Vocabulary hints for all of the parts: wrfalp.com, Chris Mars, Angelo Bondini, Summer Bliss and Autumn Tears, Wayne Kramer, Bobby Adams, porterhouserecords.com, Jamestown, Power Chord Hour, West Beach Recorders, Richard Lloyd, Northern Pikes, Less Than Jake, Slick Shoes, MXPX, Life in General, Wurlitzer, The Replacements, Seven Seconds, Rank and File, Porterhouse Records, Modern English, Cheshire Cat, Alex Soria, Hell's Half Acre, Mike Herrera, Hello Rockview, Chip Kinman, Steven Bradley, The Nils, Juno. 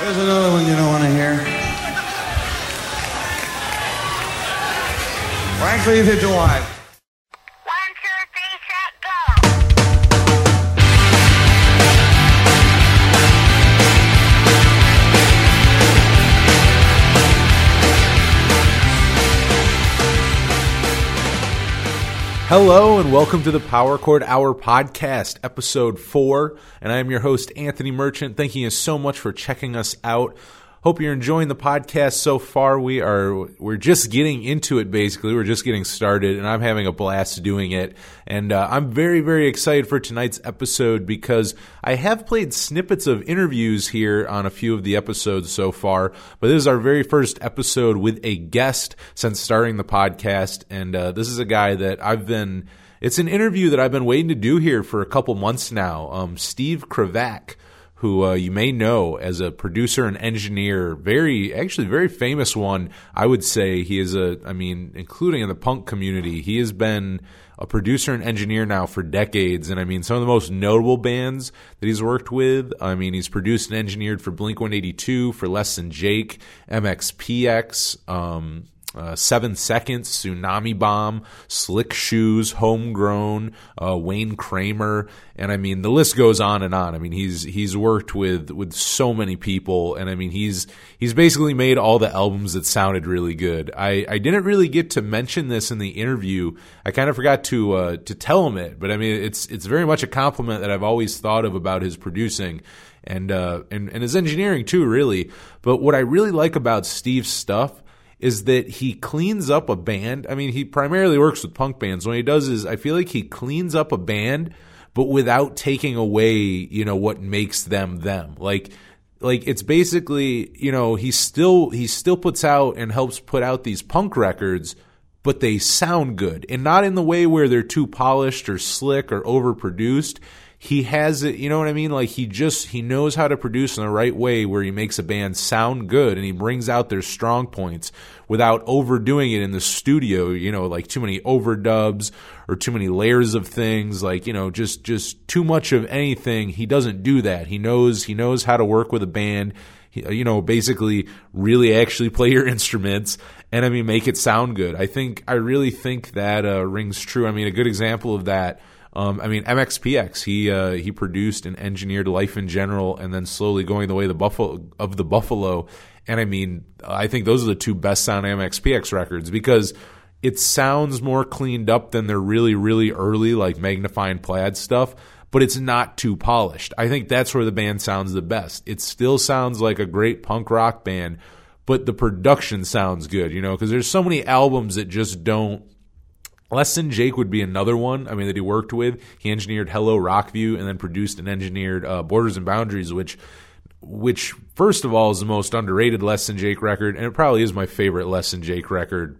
There's another one you don't want to hear. Frankly, if it's alive. Hello and welcome to the Power Chord Hour podcast, episode 4, and I am your host, Anthony Merchant. Thank you so much for checking us out. Hope you're enjoying the podcast so far. We're just getting into it, basically. We're just getting started, and I'm having a blast doing it. And I'm very, very excited for tonight's episode because I have played snippets of interviews here on a few of the episodes so far. But this is our very first episode with a guest since starting the podcast, and this is a guy that it's an interview that I've been waiting to do here for a couple months now. Steve Kravac, who you may know as a producer and engineer, very famous one, I would say. He is including in the punk community, he has been a producer and engineer now for decades, and I mean, some of the most notable bands that he's worked with. I mean, he's produced and engineered for Blink-182, for Less Than Jake, MXPX, Seven Seconds, Tsunami Bomb, Slick Shoes, Homegrown, Wayne Kramer, and I mean, the list goes on and on. I mean, he's worked with so many people, and I mean, he's basically made all the albums that sounded really good. I didn't really get to mention this in the interview. I kind of forgot to tell him it, but I mean, it's very much a compliment that I've always thought of about his producing. And his engineering too, really. But what I really like about Steve's stuff is that he cleans up a band. I mean, he primarily works with punk bands. What he does is, I feel like he cleans up a band, but without taking away, you know, what makes them them. Like it's basically, you know, he still puts out and helps put out these punk records, but they sound good, and not in the way where they're too polished or slick or overproduced. He has it, you know what I mean? Like, he knows how to produce in the right way where he makes a band sound good and he brings out their strong points without overdoing it in the studio, you know, like too many overdubs or too many layers of things, like, you know, just too much of anything. He doesn't do that. He knows how to work with a band, you know, basically really actually play your instruments and, I mean, make it sound good. I really think that rings true. I mean, a good example of that, MXPX, he produced and engineered Life in General and then Slowly Going the Way of the Buffalo. And I mean, I think those are the two best sounding MXPX records because it sounds more cleaned up than their really, really early, like Magnifying Plaid stuff, but it's not too polished. I think that's where the band sounds the best. It still sounds like a great punk rock band, but the production sounds good, you know, because there's so many albums that just don't. Less Than Jake would be another one, I mean, that he worked with. He engineered Hello Rockview and then produced and engineered Borders and Boundaries, which first of all is the most underrated Less Than Jake record, and it probably is my favorite Less Than Jake record.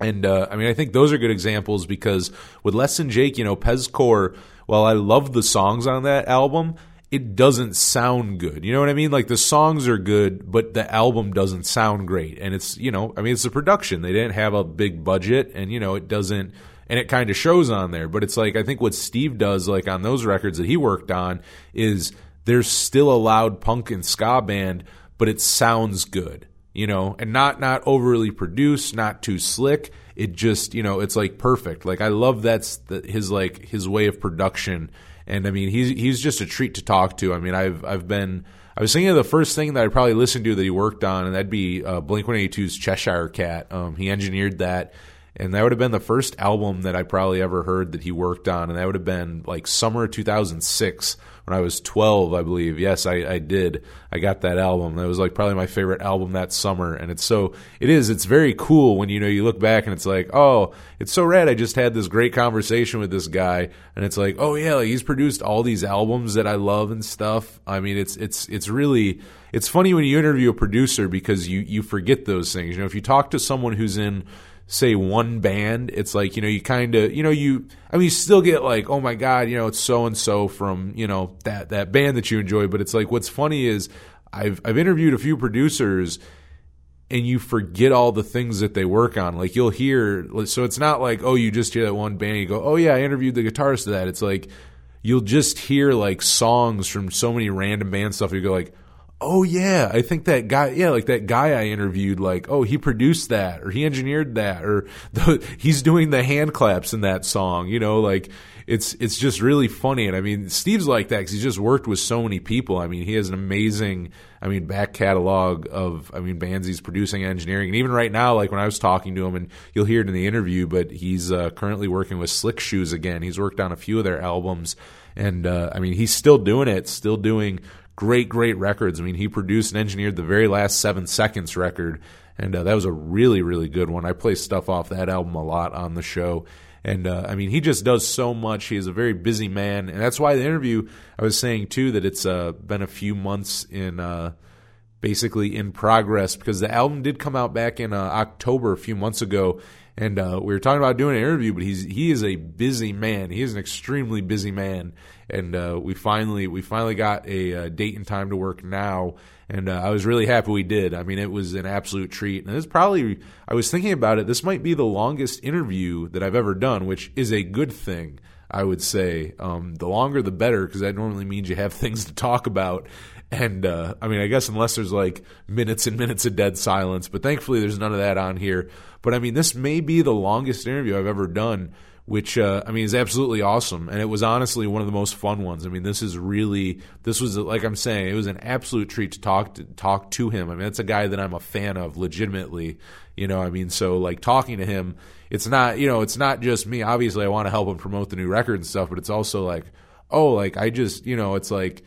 And I mean, I think those are good examples because with Less Than Jake, you know, Pezcore, while I love the songs on that album, it doesn't sound good. You know what I mean? Like, the songs are good, but the album doesn't sound great. And it's, you know, I mean, it's the production. They didn't have a big budget, and, you know, it doesn't, and it kind of shows on there. But it's like, I think what Steve does, like, on those records that he worked on is there's still a loud punk and ska band, but it sounds good, you know, and not overly produced, not too slick. It just, you know, it's like perfect. Like, I love that's his way of production. And I mean, he's just a treat to talk to. I mean, I was thinking of the first thing that I probably listened to that he worked on, and that'd be Blink-182's Cheshire Cat. He engineered that, and that would have been the first album that I probably ever heard that he worked on, and that would have been like summer 2006 when I was 12, I believe. Yes, I did. I got that album. That was like probably my favorite album that summer, and it's very cool when, you know, you look back and it's like, oh, it's so rad. I just had this great conversation with this guy, and it's like, oh yeah, like, he's produced all these albums that I love and stuff. I mean, it's really, it's funny when you interview a producer because you forget those things. You know, if you talk to someone who's in, say, one band, it's like, you know, you kind of, you know, you still get like, oh my God, you know, it's so and so from, you know, that band that you enjoy. But it's like, what's funny is I've interviewed a few producers, and you forget all the things that they work on. Like, you'll hear, so it's not like, oh, you just hear that one band, you go, oh yeah, I interviewed the guitarist of that. It's like, you'll just hear like songs from so many random band stuff. You go like, oh yeah, I think that guy, yeah, like that guy I interviewed, like, oh, he produced that or he engineered that or he's doing the hand claps in that song, you know, like it's just really funny. And I mean, Steve's like that because he's just worked with so many people. I mean, he has an amazing, I mean, back catalog of, I mean, bands he's producing and engineering. And even right now, like when I was talking to him, and you'll hear it in the interview, but he's currently working with Slick Shoes again. He's worked on a few of their albums. And, I mean, he's still doing it, still doing great, great records. I mean, he produced and engineered the very last 7 Seconds record, and that was a really, really good one. I play stuff off that album a lot on the show. And, I mean, he just does so much. He is a very busy man, and that's why the interview, I was saying, too, that it's been a few months in basically in progress, because the album did come out back in October a few months ago. And we were talking about doing an interview, but he is a busy man. He is an extremely busy man, and we finally got a date and time to work now. And I was really happy we did. I mean, it was an absolute treat, and it's probably, I was thinking about it, this might be the longest interview that I've ever done, which is a good thing, I would say. The longer the better, because that normally means you have things to talk about. And, I mean, I guess unless there's like minutes and minutes of dead silence, but thankfully there's none of that on here. But, I mean, this may be the longest interview I've ever done, which, I mean, is absolutely awesome. And it was honestly one of the most fun ones. I mean, this was, like I'm saying, it was an absolute treat to talk to him. I mean, that's a guy that I'm a fan of legitimately, you know, I mean, so like talking to him, it's not, you know, it's not just me. Obviously, I want to help him promote the new record and stuff, but it's also like, oh, like I just, you know, it's like,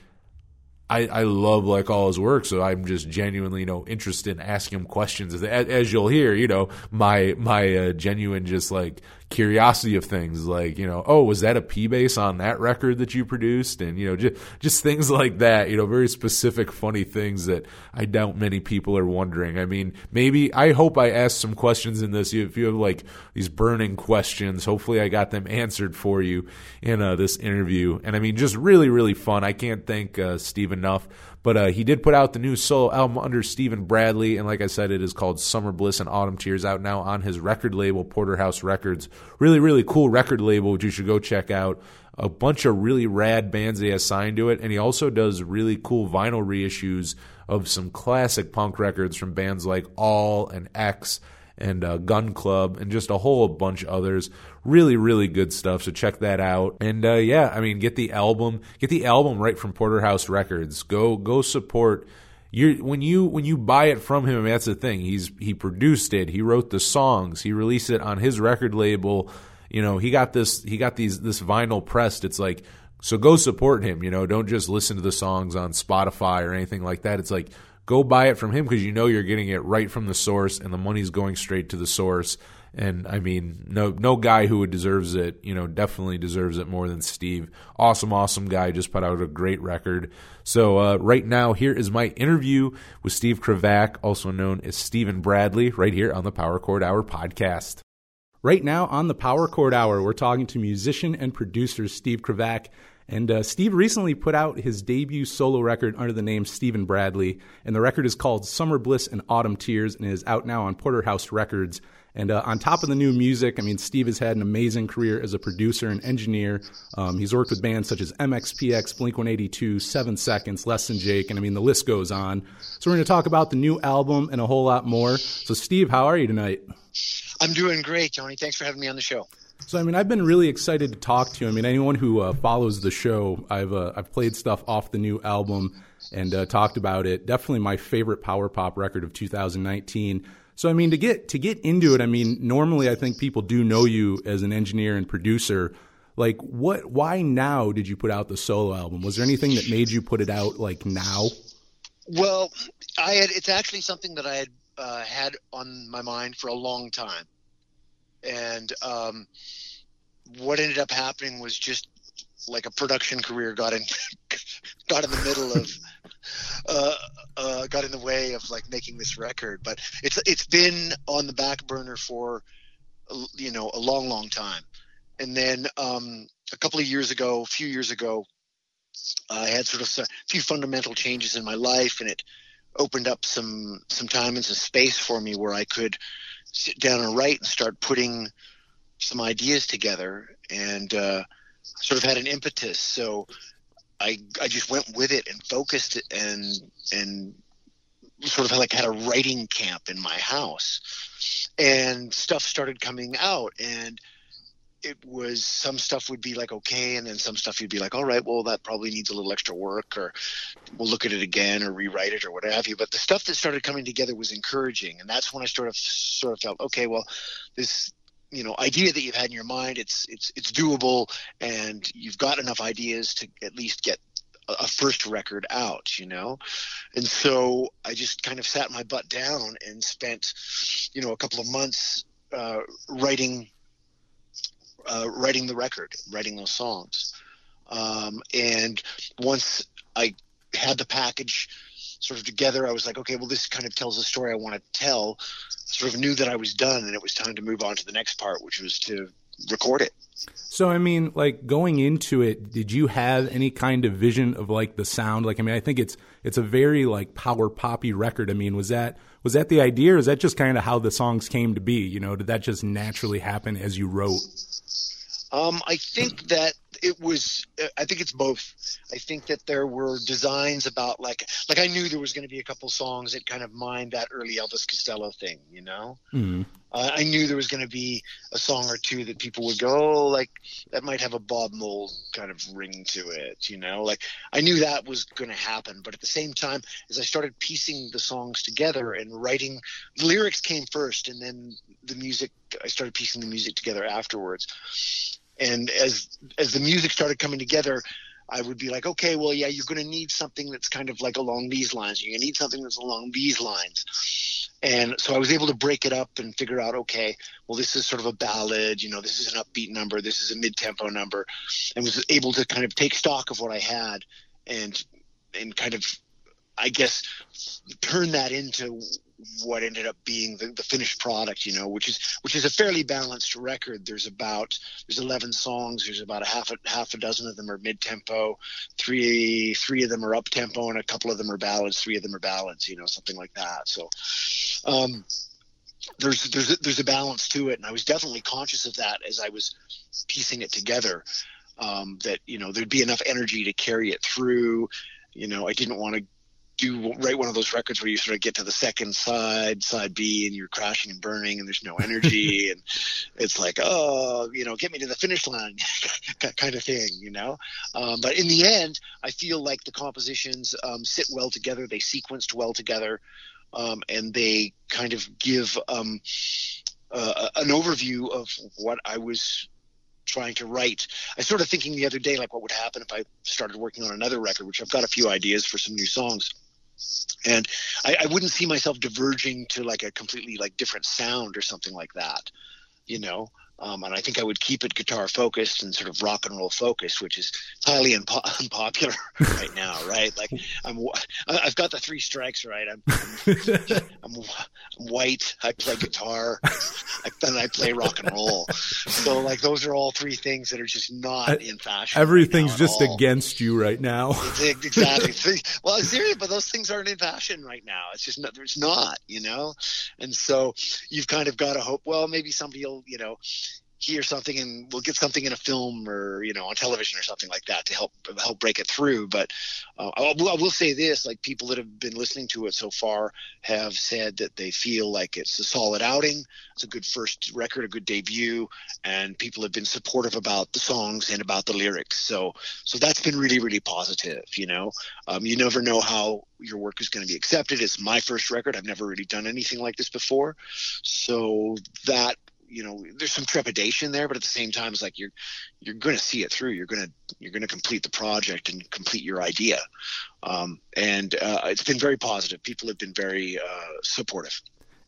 I love like all his work, so I'm just genuinely, you know, interested in asking him questions. As you'll hear, you know, my genuine just like curiosity of things, like, you know, oh, was that a P bass on that record that you produced? And, you know, just things like that, you know, very specific funny things that I doubt many people are wondering. I mean, maybe I hope I asked some questions in this. If you have like these burning questions, hopefully I got them answered for you in this interview. And I mean, just really, really fun. I can't thank Steven enough, but he did put out the new solo album under Steven Bradley, and like I said, it is called Summer Bliss and Autumn Tears, out now on his record label, Porterhouse Records. Really, really cool record label, which you should go check out. A bunch of really rad bands he has signed to it, and he also does really cool vinyl reissues of some classic punk records from bands like All and X and Gun Club and just a whole bunch of others. Really, really good stuff, so check that out. And yeah, I mean, get the album right from Porterhouse Records. Go support. When you buy it from him, I mean, that's the thing. He produced it, he wrote the songs, he released it on his record label. You know, he got this vinyl pressed. It's like, so go support him, you know. Don't just listen to the songs on Spotify or anything like that. It's like, go buy it from him, because you know you're getting it right from the source, and the money's going straight to the source. And, I mean, no guy who deserves it, you know, definitely deserves it more than Steve. Awesome, awesome guy. Just put out a great record. So right now, here is my interview with Steve Kravac, also known as Steven Bradley, right here on the Power Chord Hour podcast. Right now on the Power Chord Hour, we're talking to musician and producer Steve Kravac. And Steve recently put out his debut solo record under the name Steven Bradley, and the record is called Summer Bliss and Autumn Tears, and is out now on Porterhouse Records. And on top of the new music, I mean, Steve has had an amazing career as a producer and engineer. He's worked with bands such as MXPX, Blink-182, 7 Seconds, Less Than Jake, and I mean, the list goes on. So we're going to talk about the new album and a whole lot more. So Steve, how are you tonight? I'm doing great, Tony. Thanks for having me on the show. So, I mean, I've been really excited to talk to you. I mean, anyone who follows the show, I've played stuff off the new album and talked about it. Definitely my favorite power pop record of 2019. So, I mean, to get into it, I mean, normally I think people do know you as an engineer and producer. Like, why now did you put out the solo album? Was there anything that made you put it out, like, now? Well, it's actually something that I had on my mind for a long time. And what ended up happening was just like a production career got in the way of like making this record. But it's been on the back burner for, you know, a long, long time. And then a few years ago, I had sort of a few fundamental changes in my life, and it opened up some time and some space for me where I could sit down and write and start putting some ideas together, and sort of had an impetus. So I just went with it and focused and sort of like had a writing camp in my house, and stuff started coming out, and it was, some stuff would be like, okay. And then some stuff you'd be like, all right, well, that probably needs a little extra work, or we'll look at it again or rewrite it or what have you. But the stuff that started coming together was encouraging. And that's when I sort of felt, okay, well, this, you know, idea that you've had in your mind, it's doable, and you've got enough ideas to at least get a first record out, you know? And so I just kind of sat my butt down and spent, you know, a couple of months, writing the record, writing those songs. And once I had the package sort of together, I was like, okay, well, this kind of tells the story I want to tell. I sort of knew that I was done, and it was time to move on to the next part, which was to record it. So, I mean, like, going into it, did you have any kind of vision of, like, the sound? Like, I mean, I think it's a very, like, power poppy record. I mean, was that the idea, or is that just kind of how the songs came to be? You know, did that just naturally happen as you wrote? I think that it was, I think it's both. I think that there were designs about, like I knew there was going to be a couple songs that kind of mined that early Elvis Costello thing, you know? Mm-hmm. I knew there was going to be a song or two that people would go, oh, like, that might have a Bob Mould kind of ring to it, you know? Like, I knew that was going to happen. But at the same time, as I started piecing the songs together and writing, the lyrics came first, and then the music, I started piecing the music together afterwards. And as the music started coming together, I would be like, okay, well, yeah, you're going to need something that's kind of like along these lines. You're going to need something that's along these lines. And so I was able to break it up and figure out, okay, well, this is sort of a ballad. You know, this is an upbeat number. This is a mid-tempo number. And was able to kind of take stock of what I had and kind of, I guess, turn that into what ended up being the finished product, you know, which is a fairly balanced record. There's 11 songs. There's about half a dozen of them are mid-tempo, three of them are up-tempo, and a couple of them are ballads, three of them are ballads, you know, something like that. So there's a balance to it, and I was definitely conscious of that as I was piecing it together, that, you know, there'd be enough energy to carry it through. You know, I didn't want to write one of those records where you sort of get to the second side B and you're crashing and burning and there's no energy and it's like, oh, you know, get me to the finish line kind of thing, you know. But in the end, I feel like the compositions sit well together. They sequenced well together, and they kind of give an overview of what I was trying to write. I started thinking the other day, like, what would happen if I started working on another record, which I've got a few ideas for some new songs. And I wouldn't see myself diverging to like a completely like different sound or something like that, you know. And I think I would keep it guitar focused and sort of rock and roll focused, which is highly unpopular right now, right? Like, I've got the three strikes, right? I'm white. I play guitar, and I play rock and roll. So like, those are all three things that are just not in fashion. Everything's right now just against you right now. Exactly. Well, seriously, but those things aren't in fashion right now. It's just not. It's not, you know. And so you've kind of got to hope, well, maybe somebody'll, you know, hear something and we'll get something in a film or, you know, on television or something like that to help break it through. But I will say this, like, people that have been listening to it so far have said that they feel like it's a solid outing. It's a good first record, a good debut, and people have been supportive about the songs and about the lyrics. So that's been really, really positive, you know. You never know how your work is going to be accepted. It's my first record. I've never really done anything like this before. So that, you know, there's some trepidation there, but at the same time, it's like you're going to see it through. You're going to complete the project and complete your idea. And it's been very positive. People have been very supportive.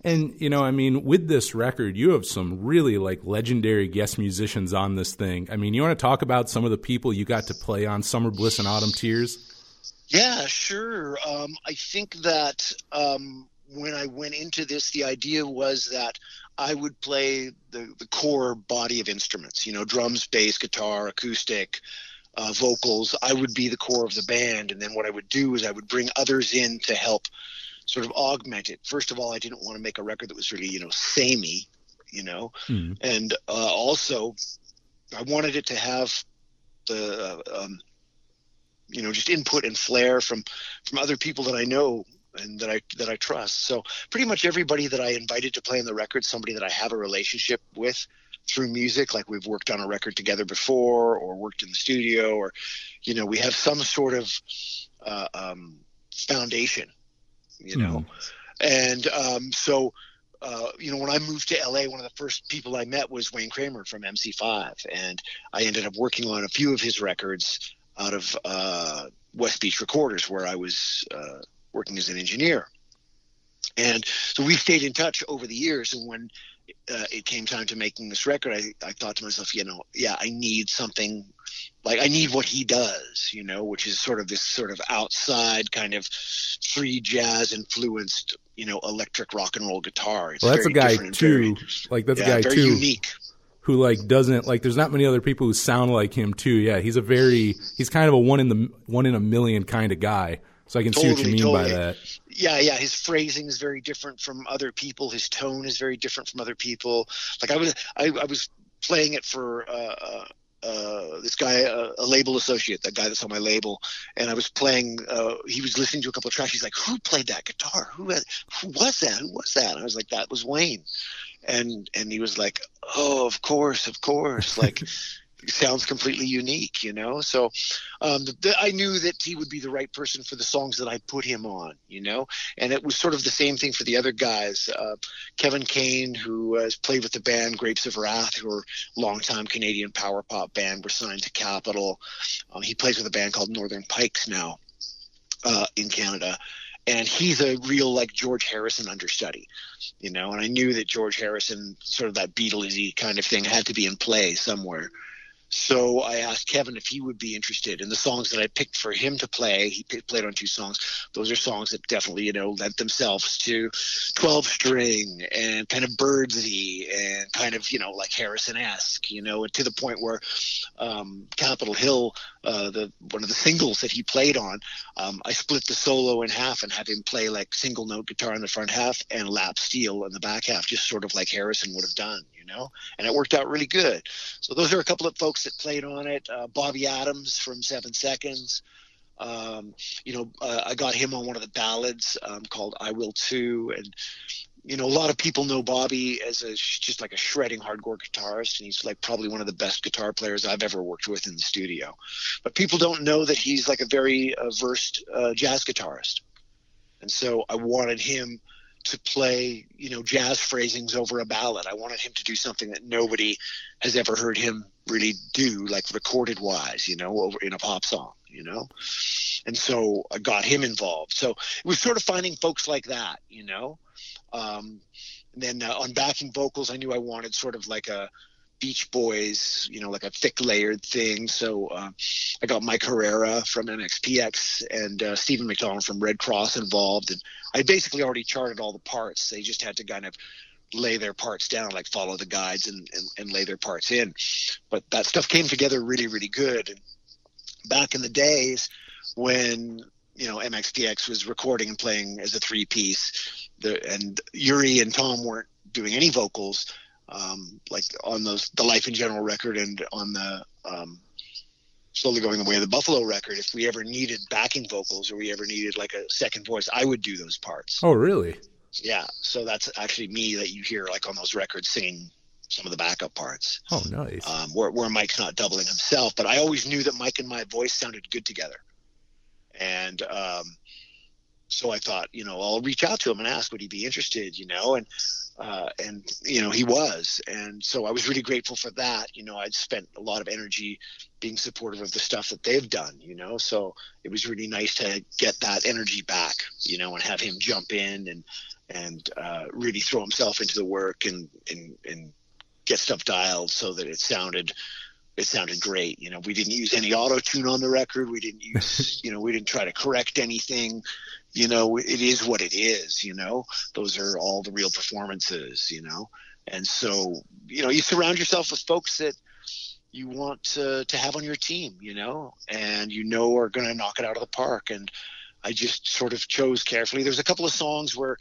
And, you know, I mean, with this record, you have some really, like, legendary guest musicians on this thing. I mean, you want to talk about some of the people you got to play on Summer Bliss and Autumn Tears? Yeah, sure. I think that when I went into this, the idea was that I would play the core body of instruments, you know, drums, bass, guitar, acoustic, vocals. I would be the core of the band. And then what I would do is I would bring others in to help sort of augment it. First of all, I didn't want to make a record that was really, you know, samey, you know. Mm-hmm. And also I wanted it to have the you know, just input and flair from other people that I know and that I trust. So pretty much everybody that I invited to play on the record, somebody that I have a relationship with through music, like we've worked on a record together before or worked in the studio, or, you know, we have some sort of foundation, you know. And so, when I moved to LA, one of the first people I met was Wayne Kramer from MC5, and I ended up working on a few of his records out of West Beach Recorders, where I was working as an engineer. And so we stayed in touch over the years, and when it came time to making this record, I thought to myself, I need something like, I need what he does, you know, which is sort of this sort of outside kind of free jazz influenced, you know, electric rock and roll guitar. It's a guy too unique, who like doesn't like, there's not many other people who sound like him too. Yeah. He's kind of a one in a million kind of guy. So I can see what you mean by that. Yeah, yeah. His phrasing is very different from other people. His tone is very different from other people. Like I was playing it for this guy, a label associate, that guy that's on my label, and I was playing. He was listening to a couple of tracks. He's like, "Who played that guitar? Who was that?" And I was like, "That was Wayne," and he was like, "Oh, of course." Like. Sounds completely unique, you know. So I knew that he would be the right person for the songs that I put him on, you know. And it was sort of the same thing for the other guys. Kevin Kane, who has played with the band Grapes of Wrath, who are a longtime Canadian power pop band, were signed to Capitol. He plays with a band called Northern Pikes now in Canada. And he's a real, like, George Harrison understudy, you know. And I knew that George Harrison, sort of that Beatlesy kind of thing, had to be in play somewhere. So I asked Kevin if he would be interested in the songs that I picked for him to play. He played on two songs. Those are songs that definitely, you know, lent themselves to 12-string and kind of birdsy and kind of, you know, like Harrison-esque, you know, to the point where Capitol Hill, one of the singles that he played on, I split the solo in half and have him play like single note guitar in the front half and lap steel in the back half, just sort of like Harrison would have done, you know, and it worked out really good. So those are a couple of folks that played on it. Bobby Adams from 7 Seconds, I got him on one of the ballads called I Will Too, and you know, a lot of people know Bobby as just like a shredding hardcore guitarist, and he's like probably one of the best guitar players I've ever worked with in the studio, but people don't know that he's like a very versed jazz guitarist. And so I wanted him to play, you know, jazz phrasings over a ballad. I wanted him to do something that nobody has ever heard him really do, like recorded wise, you know, over in a pop song, you know? And so I got him involved. So it was sort of finding folks like that, you know? And then on backing vocals, I knew I wanted sort of like a Beach Boys, you know, like a thick layered thing. So I got Mike Herrera from MXPX and Stephen McDonald from Red Cross involved, and I basically already charted all the parts. They just had to kind of lay their parts down, like follow the guides and lay their parts in. But that stuff came together really, really good. And back in the days when, you know, MXPX was recording and playing as a three-piece, and Yuri and Tom weren't doing any vocals, like on the Life in General record and on the Slowly Going the Way of the Buffalo record, if we ever needed backing vocals or we ever needed like a second voice, I would do those parts. Oh, really? Yeah. So that's actually me that you hear like on those records singing some of the backup parts. Oh, nice. Where Mike's not doubling himself, but I always knew that Mike and my voice sounded good together. And so I thought, you know, I'll reach out to him and ask, would he be interested, you know? And you know, he was. And so I was really grateful for that. You know, I'd spent a lot of energy being supportive of the stuff that they've done, you know, so it was really nice to get that energy back, you know, and have him jump in and really throw himself into the work and get stuff dialed so that it sounded great. You know, we didn't use any auto-tune on the record. We didn't use, you know, we didn't try to correct anything. You know, it is what it is, you know, those are all the real performances, you know. And so, you know, you surround yourself with folks that you want to have on your team, you know, and you know are going to knock it out of the park. And I just sort of chose carefully. There's a couple of songs where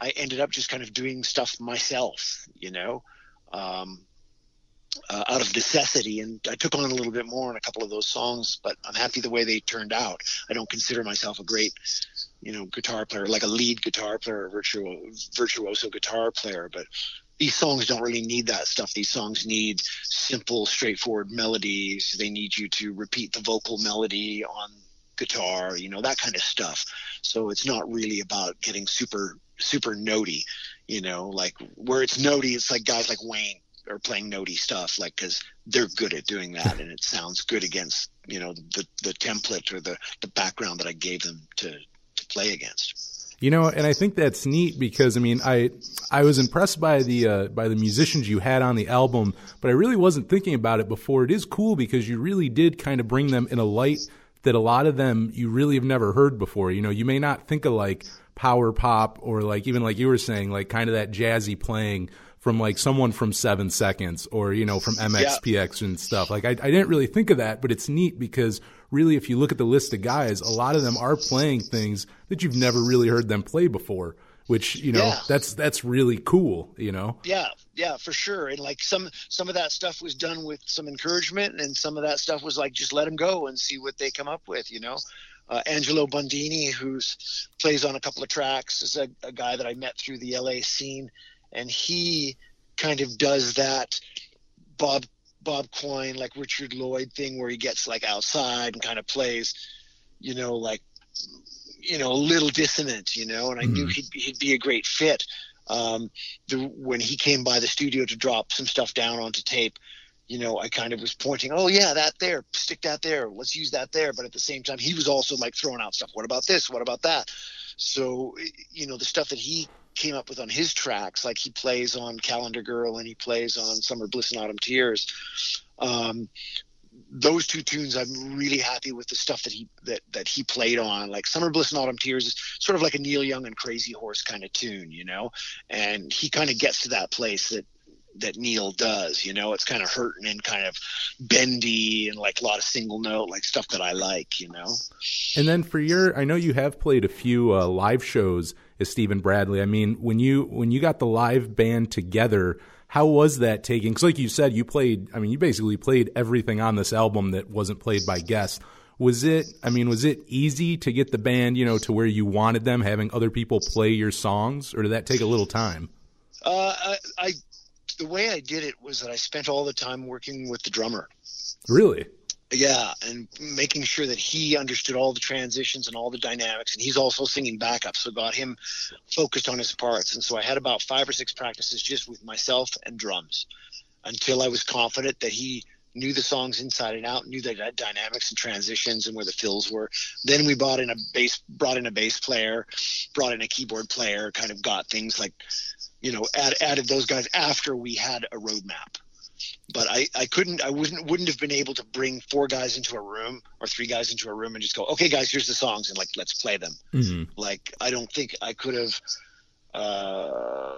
I ended up just kind of doing stuff myself, you know, out of necessity, and I took on a little bit more on a couple of those songs, but I'm happy the way they turned out. I don't consider myself a great, guitar player, like a lead guitar player, a virtuoso guitar player, but these songs don't really need that stuff. These songs need simple, straightforward melodies. They need you to repeat the vocal melody on guitar, that kind of stuff. So it's not really about getting super notey, like where it's notey, it's like guys like Wayne are playing notey stuff, like, because they're good at doing that, and it sounds good against the template or the background that I gave them to play against. And I think that's neat, because I was impressed by the musicians you had on the album, but I really wasn't thinking about it before. It is cool because you really did kind of bring them in a light that a lot of them you really have never heard before. You may not think of like power pop, or like even like you were saying, like kind of that jazzy playing from like someone from 7 Seconds or, from MXPX and stuff. Like I didn't really think of that, but it's neat because really if you look at the list of guys, a lot of them are playing things that you've never really heard them play before, which, that's really cool, Yeah. Yeah, for sure. And like some of that stuff was done with some encouragement, and some of that stuff was like, just let them go and see what they come up with, Angelo Bondini, who plays on a couple of tracks, is a guy that I met through the LA scene. And he kind of does that Bob Coyne, like Richard Lloyd thing, where he gets like outside and kind of plays, a little dissonant, and I knew he'd be a great fit. When he came by the studio to drop some stuff down onto tape, I kind of was pointing, oh yeah, that there, stick that there, let's use that there. But at the same time, he was also like throwing out stuff. What about this? What about that? So, the stuff that he came up with on his tracks, like he plays on Calendar Girl and he plays on Summer Bliss and Autumn Tears. Those two tunes, I'm really happy with the stuff that he played on. Like Summer Bliss and Autumn Tears is sort of like a Neil Young and Crazy Horse kind of tune, and he kind of gets to that place that Neil does, it's kind of hurting and kind of bendy and like a lot of single note, like stuff that I like, And then for I know you have played a few live shows as Steven Bradley. When you got the live band together, how was that taking? Because like you said, you basically played everything on this album that wasn't played by guests. Was it easy to get the band, to where you wanted them, having other people play your songs, or did that take a little time? The way I did it was that I spent all the time working with the drummer. Really? Yeah, and making sure that he understood all the transitions and all the dynamics, and he's also singing backup, so got him focused on his parts. And so I had about 5 or 6 practices just with myself and drums until I was confident that he knew the songs inside and out, knew the dynamics and transitions and where the fills were. Then we brought in a bass player, brought in a keyboard player, kind of got things like, added those guys after we had a roadmap. But I wouldn't have been able to bring 4 guys into a room or 3 guys into a room and just go, okay, guys, here's the songs, and like, let's play them. Mm-hmm. Like, I don't think I could have, I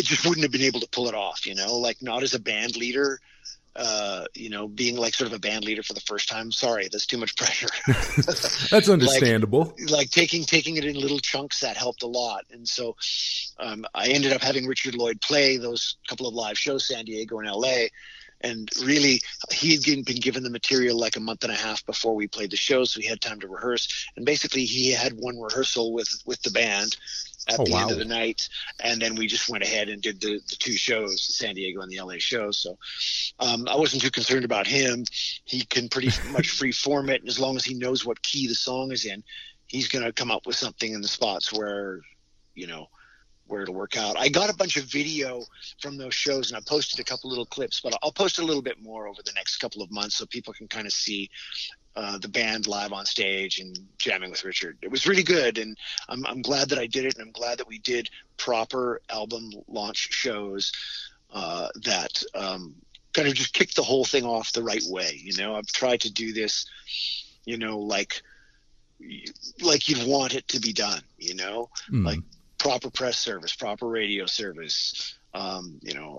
just wouldn't have been able to pull it off, like not as a band leader, being like sort of a band leader for the first time. Sorry, that's too much pressure. That's understandable. Like taking it in little chunks, that helped a lot. And so, I ended up having Richard Lloyd play those couple of live shows, San Diego and LA. And really, he had been given the material like a month and a half before we played the show, so he had time to rehearse. And basically, he had one rehearsal with the band at end of the night, and then we just went ahead and did the 2 shows, the San Diego and the LA show. So I wasn't too concerned about him. He can pretty much free form it, and as long as he knows what key the song is in, he's going to come up with something in the spots where, where it'll work out. I got a bunch of video from those shows, and I posted a couple little clips, but I'll post a little bit more over the next couple of months so people can kind of see the band live on stage and jamming with Richard. It was really good, and I'm glad that I did it, and I'm glad that we did proper album launch shows that kind of just kicked the whole thing off the right way. I've tried to do this, like you'd want it to be done, like proper press service, proper radio service, a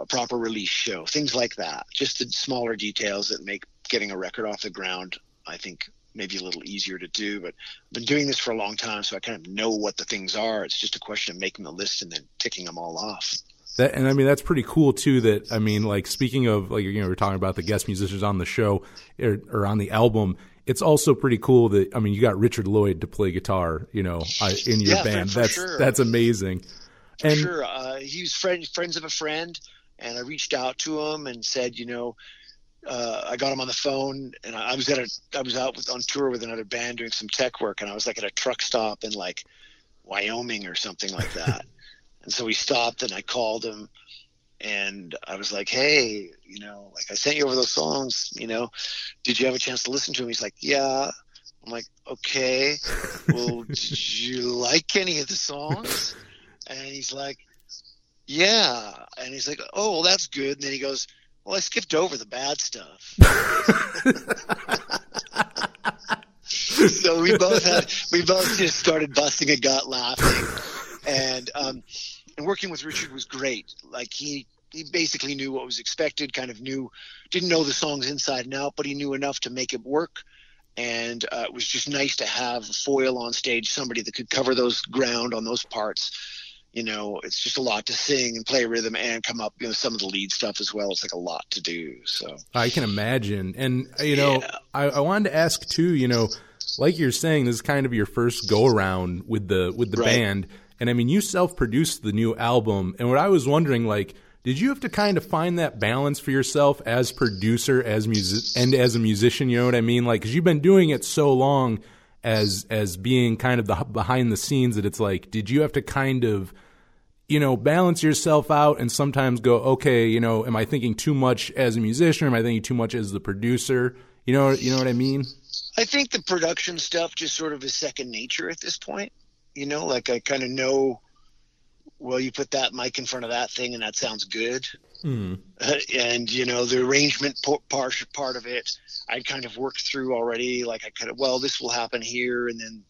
proper release show, things like that. Just the smaller details that make getting a record off the ground, I think, maybe a little easier to do. But I've been doing this for a long time, so I kind of know what the things are. It's just a question of making the list and then ticking them all off. That, and I mean, that's pretty cool too. That, I mean, like, speaking of, like, you know, we're talking about the guest musicians on the show or on the album. It's also pretty cool that, I mean, you got Richard Lloyd to play guitar, you know, in your band. That's amazing. For sure. He was friends of a friend, and I reached out to him and said, you know, I got him on the phone, and I was out on tour with another band doing some tech work, and I was like at a truck stop in like Wyoming or something like that. And so we stopped, and I called him, and I was like, hey, you know, like, I sent you over those songs, you know, did you have a chance to listen to them? He's like, yeah. I'm like, okay, well, did you like any of the songs? And he's like, yeah. And he's like, oh, well, that's good. And then he goes, well, I skipped over the bad stuff. So we both just started busting a gut laughing. And working with Richard was great. Like, he basically knew what was expected, didn't know the songs inside and out, but he knew enough to make it work. And it was just nice to have a foil on stage, somebody that could cover those ground on those parts. You know, it's just a lot to sing and play rhythm and come up, you know, some of the lead stuff as well. It's like a lot to do. So I can imagine. And, you know, yeah. I wanted to ask too, you know, like you're saying, this is kind of your first go around with the right. band. And I mean, you self-produced the new album. And what I was wondering, like, did you have to kind of find that balance for yourself as producer, and as a musician? You know what I mean? Like, because you've been doing it so long as being kind of the behind the scenes that it's like, did you have to kind of, you know, balance yourself out and sometimes go, okay, you know, am I thinking too much as a musician? Or am I thinking too much as the producer? You know what I mean? I think the production stuff just sort of is second nature at this point. You know, like, I kind of know, well, you put that mic in front of that thing and that sounds good. Mm. And, you know, the arrangement part of it, I kind of worked through already. Like, I kind of, well, this will happen here, and then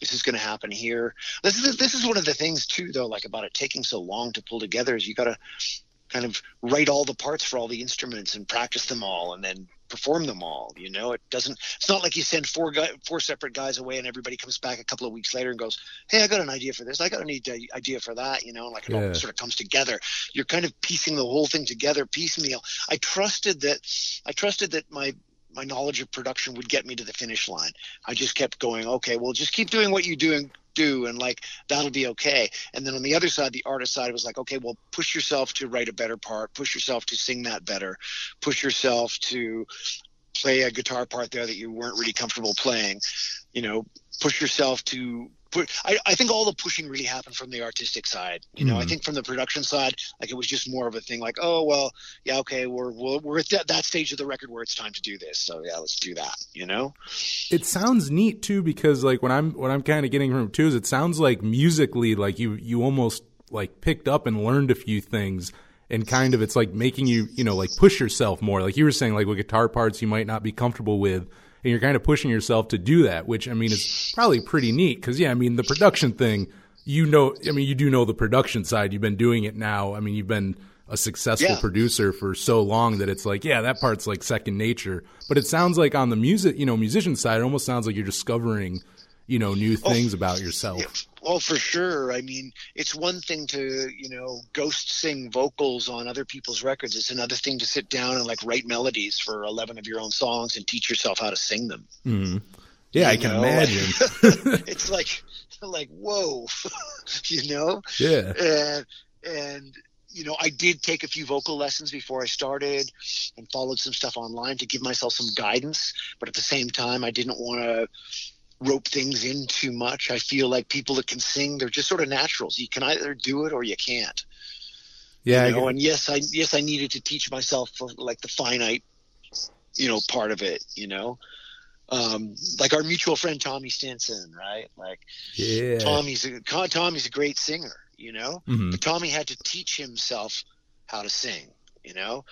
this is going to happen here. This is one of the things too, though, like, about it taking so long to pull together is you got to kind of write all the parts for all the instruments and practice them all and then perform them all. You know, it's not like you send four separate guys away and everybody comes back a couple of weeks later and goes, hey, I got an idea for this, I got an idea for that, you know, and like, it all sort of comes together. You're kind of piecing the whole thing together piecemeal. I trusted that my knowledge of production would get me to the finish line. I just kept going, okay, well, just keep doing what you do, and like, that'll be okay. And then on the other side, the artist side, it was like, okay, well, push yourself to write a better part, push yourself to sing that better, push yourself to play a guitar part there that you weren't really comfortable playing, you know, push yourself to put. I think all the pushing really happened from the artistic side, you know. I think from the production side, like, it was just more of a thing like, oh, well, yeah, okay, we're at that stage of the record where it's time to do this, so yeah, let's do that, you know. It sounds neat too, because like, what I'm kind of getting from it too is it sounds like musically, like, you almost like picked up and learned a few things, and kind of, it's like making you know, like, push yourself more, like you were saying, like, with guitar parts you might not be comfortable with. And you're kind of pushing yourself to do that, which, I mean, is probably pretty neat. Because, yeah, I mean, the production thing, you know, I mean, you do know the production side. You've been doing it now. I mean, you've been a successful producer for so long that it's like, yeah, that part's like second nature. But it sounds like on the music, you know, musician side, it almost sounds like you're discovering, you know, new things about yourself. Yeah. Well, for sure. I mean, it's one thing to, you know, ghost sing vocals on other people's records. It's another thing to sit down and like write melodies for 11 of your own songs and teach yourself how to sing them. Mm. Yeah, I can imagine. It's like, whoa, you know? Yeah. And you know, I did take a few vocal lessons before I started and followed some stuff online to give myself some guidance. But at the same time, I didn't want to rope things in too much. I feel like people that can sing, they're just sort of naturals. You can either do it or you can't. Yeah. You know? And yes, I needed to teach myself like the finite, you know, part of it, you know, like our mutual friend, Tommy Stinson, right? Like, yeah. Tommy's a great singer, you know, but Tommy had to teach himself how to sing, you know.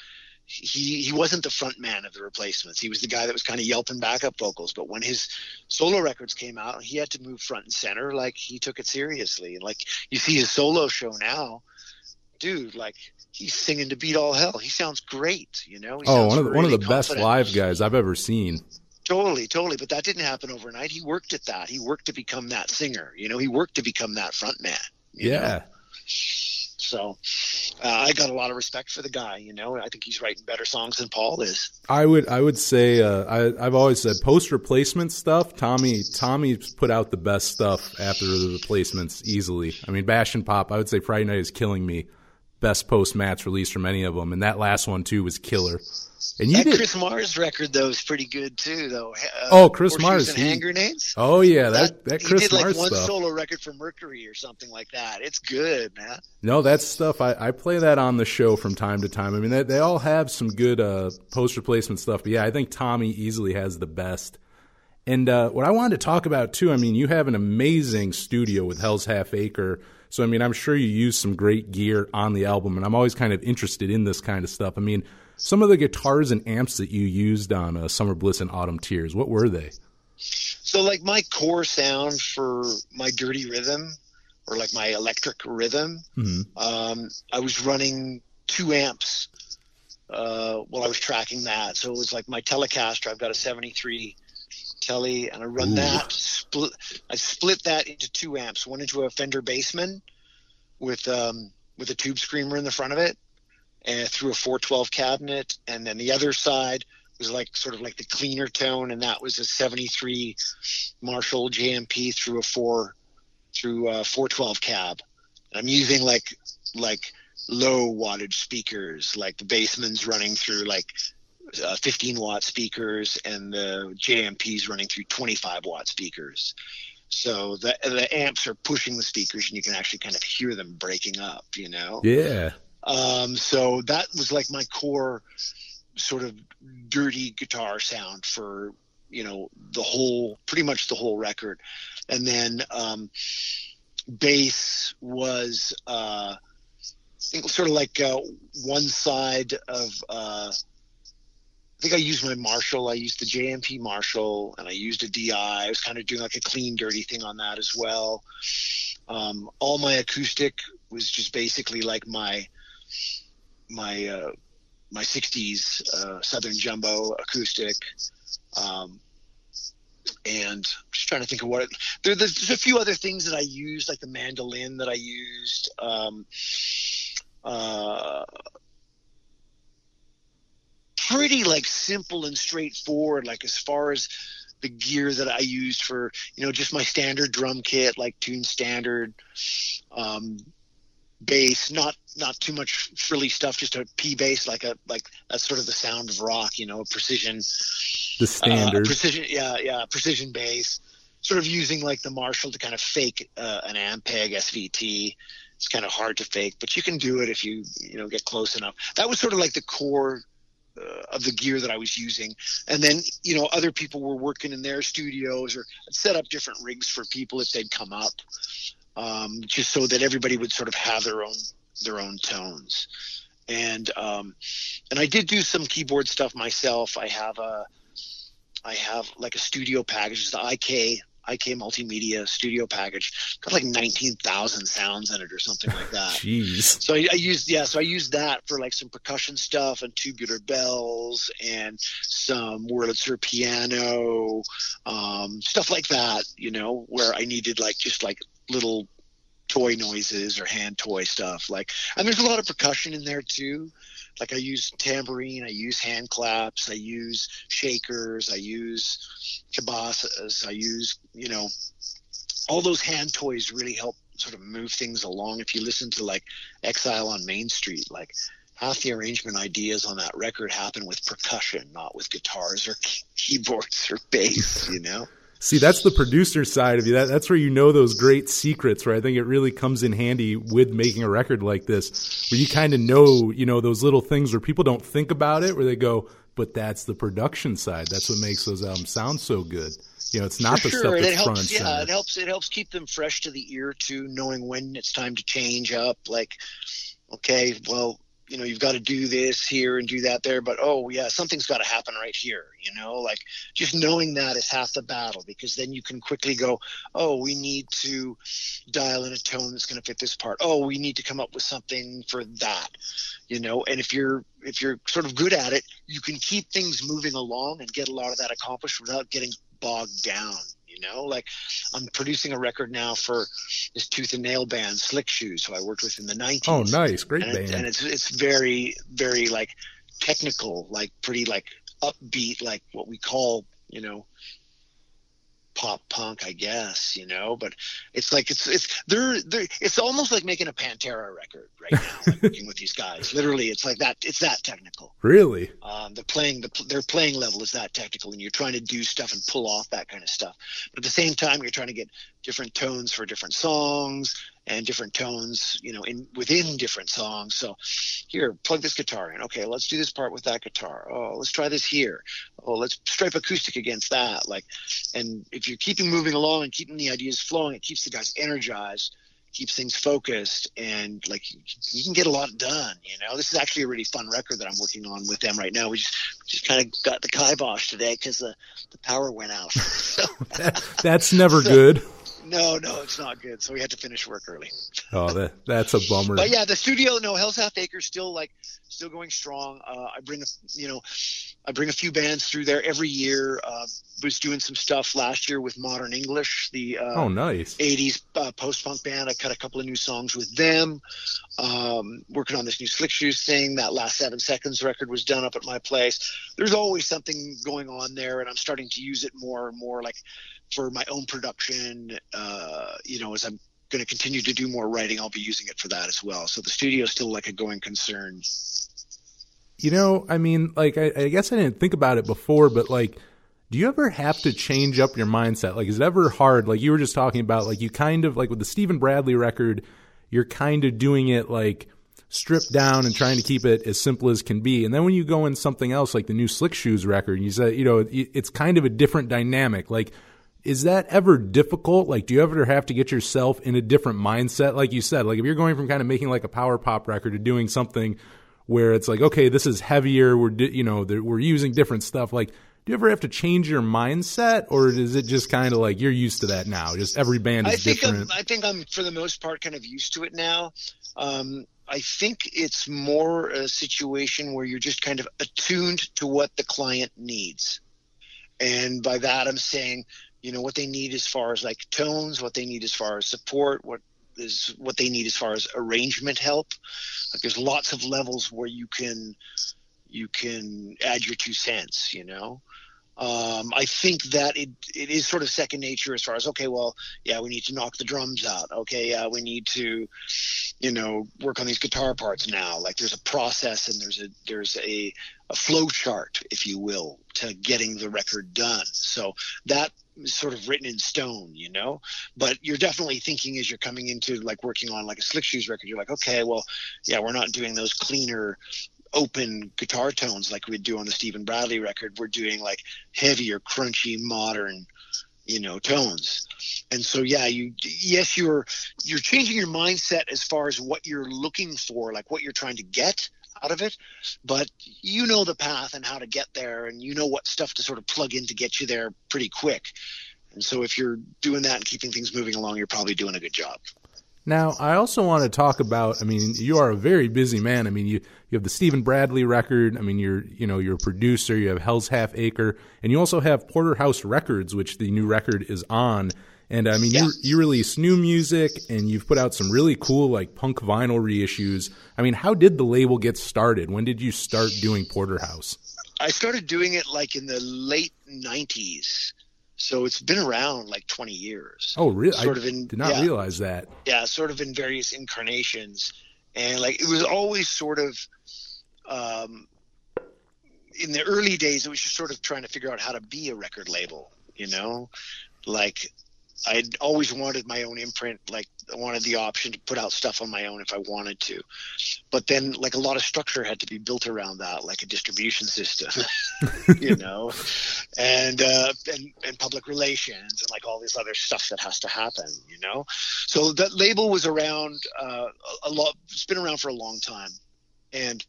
He wasn't the front man of the Replacements. He was the guy that was kind of yelping backup vocals. But when his solo records came out, he had to move front and center. Like, he took it seriously. And like, you see his solo show now, dude, like, he's singing to beat all hell. He sounds great, you know? He one of the best live guys I've ever seen. Totally, totally. But that didn't happen overnight. He worked at that. He worked to become that singer. You know, he worked to become that front man. Yeah. Know? So I got a lot of respect for the guy, you know, and I think he's writing better songs than Paul is. I would say, I've always said post Replacement stuff. Tommy put out the best stuff after the Replacements easily. I mean, Bash and Pop, I would say Friday Night is Killing Me, best post Match release from any of them. And that last one too was killer. And you that did. Chris Mars record though is pretty good too, though. Chris Mars and Hand Grenades. Oh yeah, that Chris Mars stuff. He did like one solo record for Mercury or something like that. It's good, man. No, that stuff I play that on the show from time to time. I mean, they all have some good post Replacement stuff. But yeah, I think Tommy easily has the best. And what I wanted to talk about too, I mean, you have an amazing studio with Hell's Half Acre. So, I mean, I'm sure you use some great gear on the album, and I'm always kind of interested in this kind of stuff. I mean, some of the guitars and amps that you used on Summer Bliss and Autumn Tears, what were they? So, like, my core sound for my dirty rhythm, or like my electric rhythm, I was running 2 amps while I was tracking that. So it was like my Telecaster. I've got a 73 Tele, and I run that. I split that into 2 amps, one into a Fender Bassman with a tube screamer in the front of it, and through a 412 cabinet, and then the other side was like sort of like the cleaner tone, and that was a 73 Marshall JMP through a 412 cab. And I'm using like low wattage speakers, like the Bassman's running through like 15-watt speakers, and the JMP's running through 25-watt speakers. So the amps are pushing the speakers, and you can actually kind of hear them breaking up, you know? Yeah. So that was like my core sort of dirty guitar sound for, you know, pretty much the whole record. And then bass was sort of like one side of I think I used my Marshall. I used the JMP Marshall, and I used a DI. I was kind of doing like a clean, dirty thing on that as well. All my acoustic was just basically like my 60s Southern Jumbo acoustic. And I'm just trying to think of what there's a few other things that I used, like the mandolin that I used. Pretty like simple and straightforward, like as far as the gear that I used for, you know, just my standard drum kit, like Tune Standard, bass, not too much frilly stuff, just a P bass, like that's sort of the sound of rock, you know, precision, the standard precision. Yeah. Precision bass, sort of using like the Marshall to kind of fake an Ampeg SVT. It's kind of hard to fake, but you can do it if you get close enough. That was sort of like the core of the gear that I was using. And then, you know, other people were working in their studios or set up different rigs for people if they'd come up, just so that everybody would sort of have their own tones. And I did do some keyboard stuff myself. I have like a studio package. It's the IK Multimedia studio package. Got like 19,000 sounds in it or something like that. Jeez. So I used that for like some percussion stuff and tubular bells and some Wurlitzer piano, stuff like that, you know, where I needed like just like little toy noises or hand toy stuff. Like, and there's a lot of percussion in there too. Like I use tambourine, I use hand claps, I use shakers, I use kibasas, I use, you know, all those hand toys really help sort of move things along. If you listen to like Exile on Main Street, like half the arrangement ideas on that record happen with percussion, not with guitars or keyboards or bass, you know? See, that's the producer side of you. That's where you know those great secrets, where I think it really comes in handy with making a record like this, where you kind of know, you know, those little things where people don't think about it, where they go, but that's the production side. That's what makes those albums sound so good. You know, it's not for the sure. Stuff that's front and center. Yeah, it helps keep them fresh to the ear, too, knowing when it's time to change up. Like, okay, well, you know, you've got to do this here and do that there, but oh yeah, something's got to happen right here, you know, like just knowing that is half the battle, because then you can quickly go, oh, we need to dial in a tone that's going to fit this part. Oh, we need to come up with something for that, you know? And if you're sort of good at it, you can keep things moving along and get a lot of that accomplished without getting bogged down. you know? Like, I'm producing a record now for this tooth and nail band, Slick Shoes, who I worked with in the 90s. Oh, nice. Great band. And it's very, very, like, technical, like, pretty, like, upbeat, like, what we call, you know, pop punk, I guess, you know, but it's like, it's almost like making a Pantera record right now, like working with these guys. Literally, it's like that, it's that technical. Really? Their playing level is that technical, and you're trying to do stuff and pull off that kind of stuff. But at the same time, you're trying to get different tones for different songs and different tones, you know, within different songs. So here, plug this guitar in. Okay, let's do this part with that guitar. Oh, let's try this here. Oh, let's stripe acoustic against that. Like, and if you're keeping moving along and keeping the ideas flowing, it keeps the guys energized, keeps things focused, and like you can get a lot done, you know. This is actually a really fun record that I'm working on with them right now. We just kind of got the kibosh today because the power went out. So. That's never good. No, it's not good. So we had to finish work early. Oh, that's a bummer. But yeah, the studio, no, Hell's Half Acre still going strong. I bring a few bands through there every year. Was doing some stuff last year with Modern English, the nice 80s post-punk band. I cut a couple of new songs with them. Working on this new Slick Shoes thing. That last 7 Seconds record was done up at my place. There's always something going on there, and I'm starting to use it more and more, like for my own production. As I'm going to continue to do more writing, I'll be using it for that as well. So the studio's still like a going concern. You know, I mean, like, I guess I didn't think about it before, but like, do you ever have to change up your mindset? Like, is it ever hard? Like you were just talking about, like, you kind of, like with the Steven Bradley record, you're kind of doing it like stripped down and trying to keep it as simple as can be. And then when you go in something else, like the new Slick Shoes record, you said, you know, it's kind of a different dynamic. Like, is that ever difficult? Like, do you ever have to get yourself in a different mindset? Like you said, like if you're going from kind of making like a power pop record to doing something where it's like, okay, this is heavier, we're using different stuff. Like, do you ever have to change your mindset, or is it just kind of like you're used to that now? Just every band is different. I think I'm for the most part kind of used to it now. I think it's more a situation where you're just kind of attuned to what the client needs. And by that, I'm saying, you know, what they need as far as like tones, what they need as far as support, what they need as far as arrangement help. Like there's lots of levels where you can add your 2 cents, you know? I think that it is sort of second nature as far as, okay, well, yeah, we need to knock the drums out. Okay, yeah, we need to, you know, work on these guitar parts now. Like there's a process and there's a flow chart, if you will, to getting the record done. So that is sort of written in stone, you know, but you're definitely thinking as you're coming into like working on like a Slick Shoes record, you're like, okay, well, yeah, we're not doing those cleaner open guitar tones like we'd do on the Steven Bradley record. We're doing like heavier, crunchy, modern, you know, tones. And so, yeah, you're changing your mindset as far as what you're looking for, like what you're trying to get out of it, but you know the path and how to get there, and you know what stuff to sort of plug in to get you there pretty quick. And so if you're doing that and keeping things moving along, you're probably doing a good job. Now, I also want to talk about, I mean, you are a very busy man. I mean, you have the Steven Bradley record. I mean, you're a producer. You have Hell's Half Acre. And you also have Porterhouse Records, which the new record is on. And, I mean, yeah, you release new music, and you've put out some really cool, like, punk vinyl reissues. I mean, how did the label get started? When did you start doing Porterhouse? I started doing it, like, in the late 90s. So it's been around like 20 years. Oh, really? I did not realize that. Yeah, sort of in various incarnations. And like it was always sort of in the early days, it was just sort of trying to figure out how to be a record label, you know? Like I'd always wanted my own imprint. Like I wanted the option to put out stuff on my own if I wanted to. But then like a lot of structure had to be built around that, like a distribution system, you know, and public relations and like all this other stuff that has to happen, you know. So that label was around a lot. It's been around for a long time, and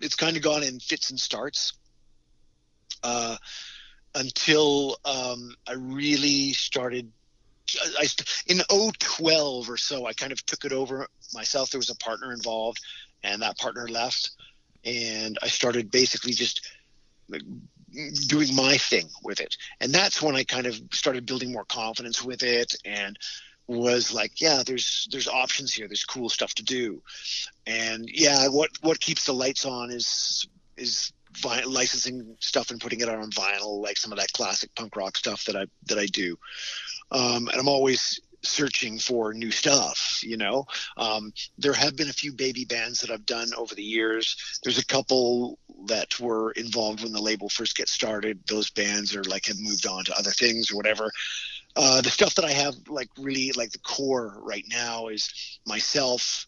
it's kind of gone in fits and starts. Until I really started in 2012 or so, I kind of took it over myself. There was a partner involved, and that partner left, and I started basically just doing my thing with it. And that's when I kind of started building more confidence with it and was like, yeah, there's options here. There's cool stuff to do. And yeah, what keeps the lights on is licensing stuff and putting it out on vinyl, like some of that classic punk rock stuff that I do. And I'm always searching for new stuff, you know. There have been a few baby bands that I've done over the years. There's a couple that were involved when the label first gets started. Those bands are like have moved on to other things or whatever. The stuff that I have, like, really, like, the core right now is myself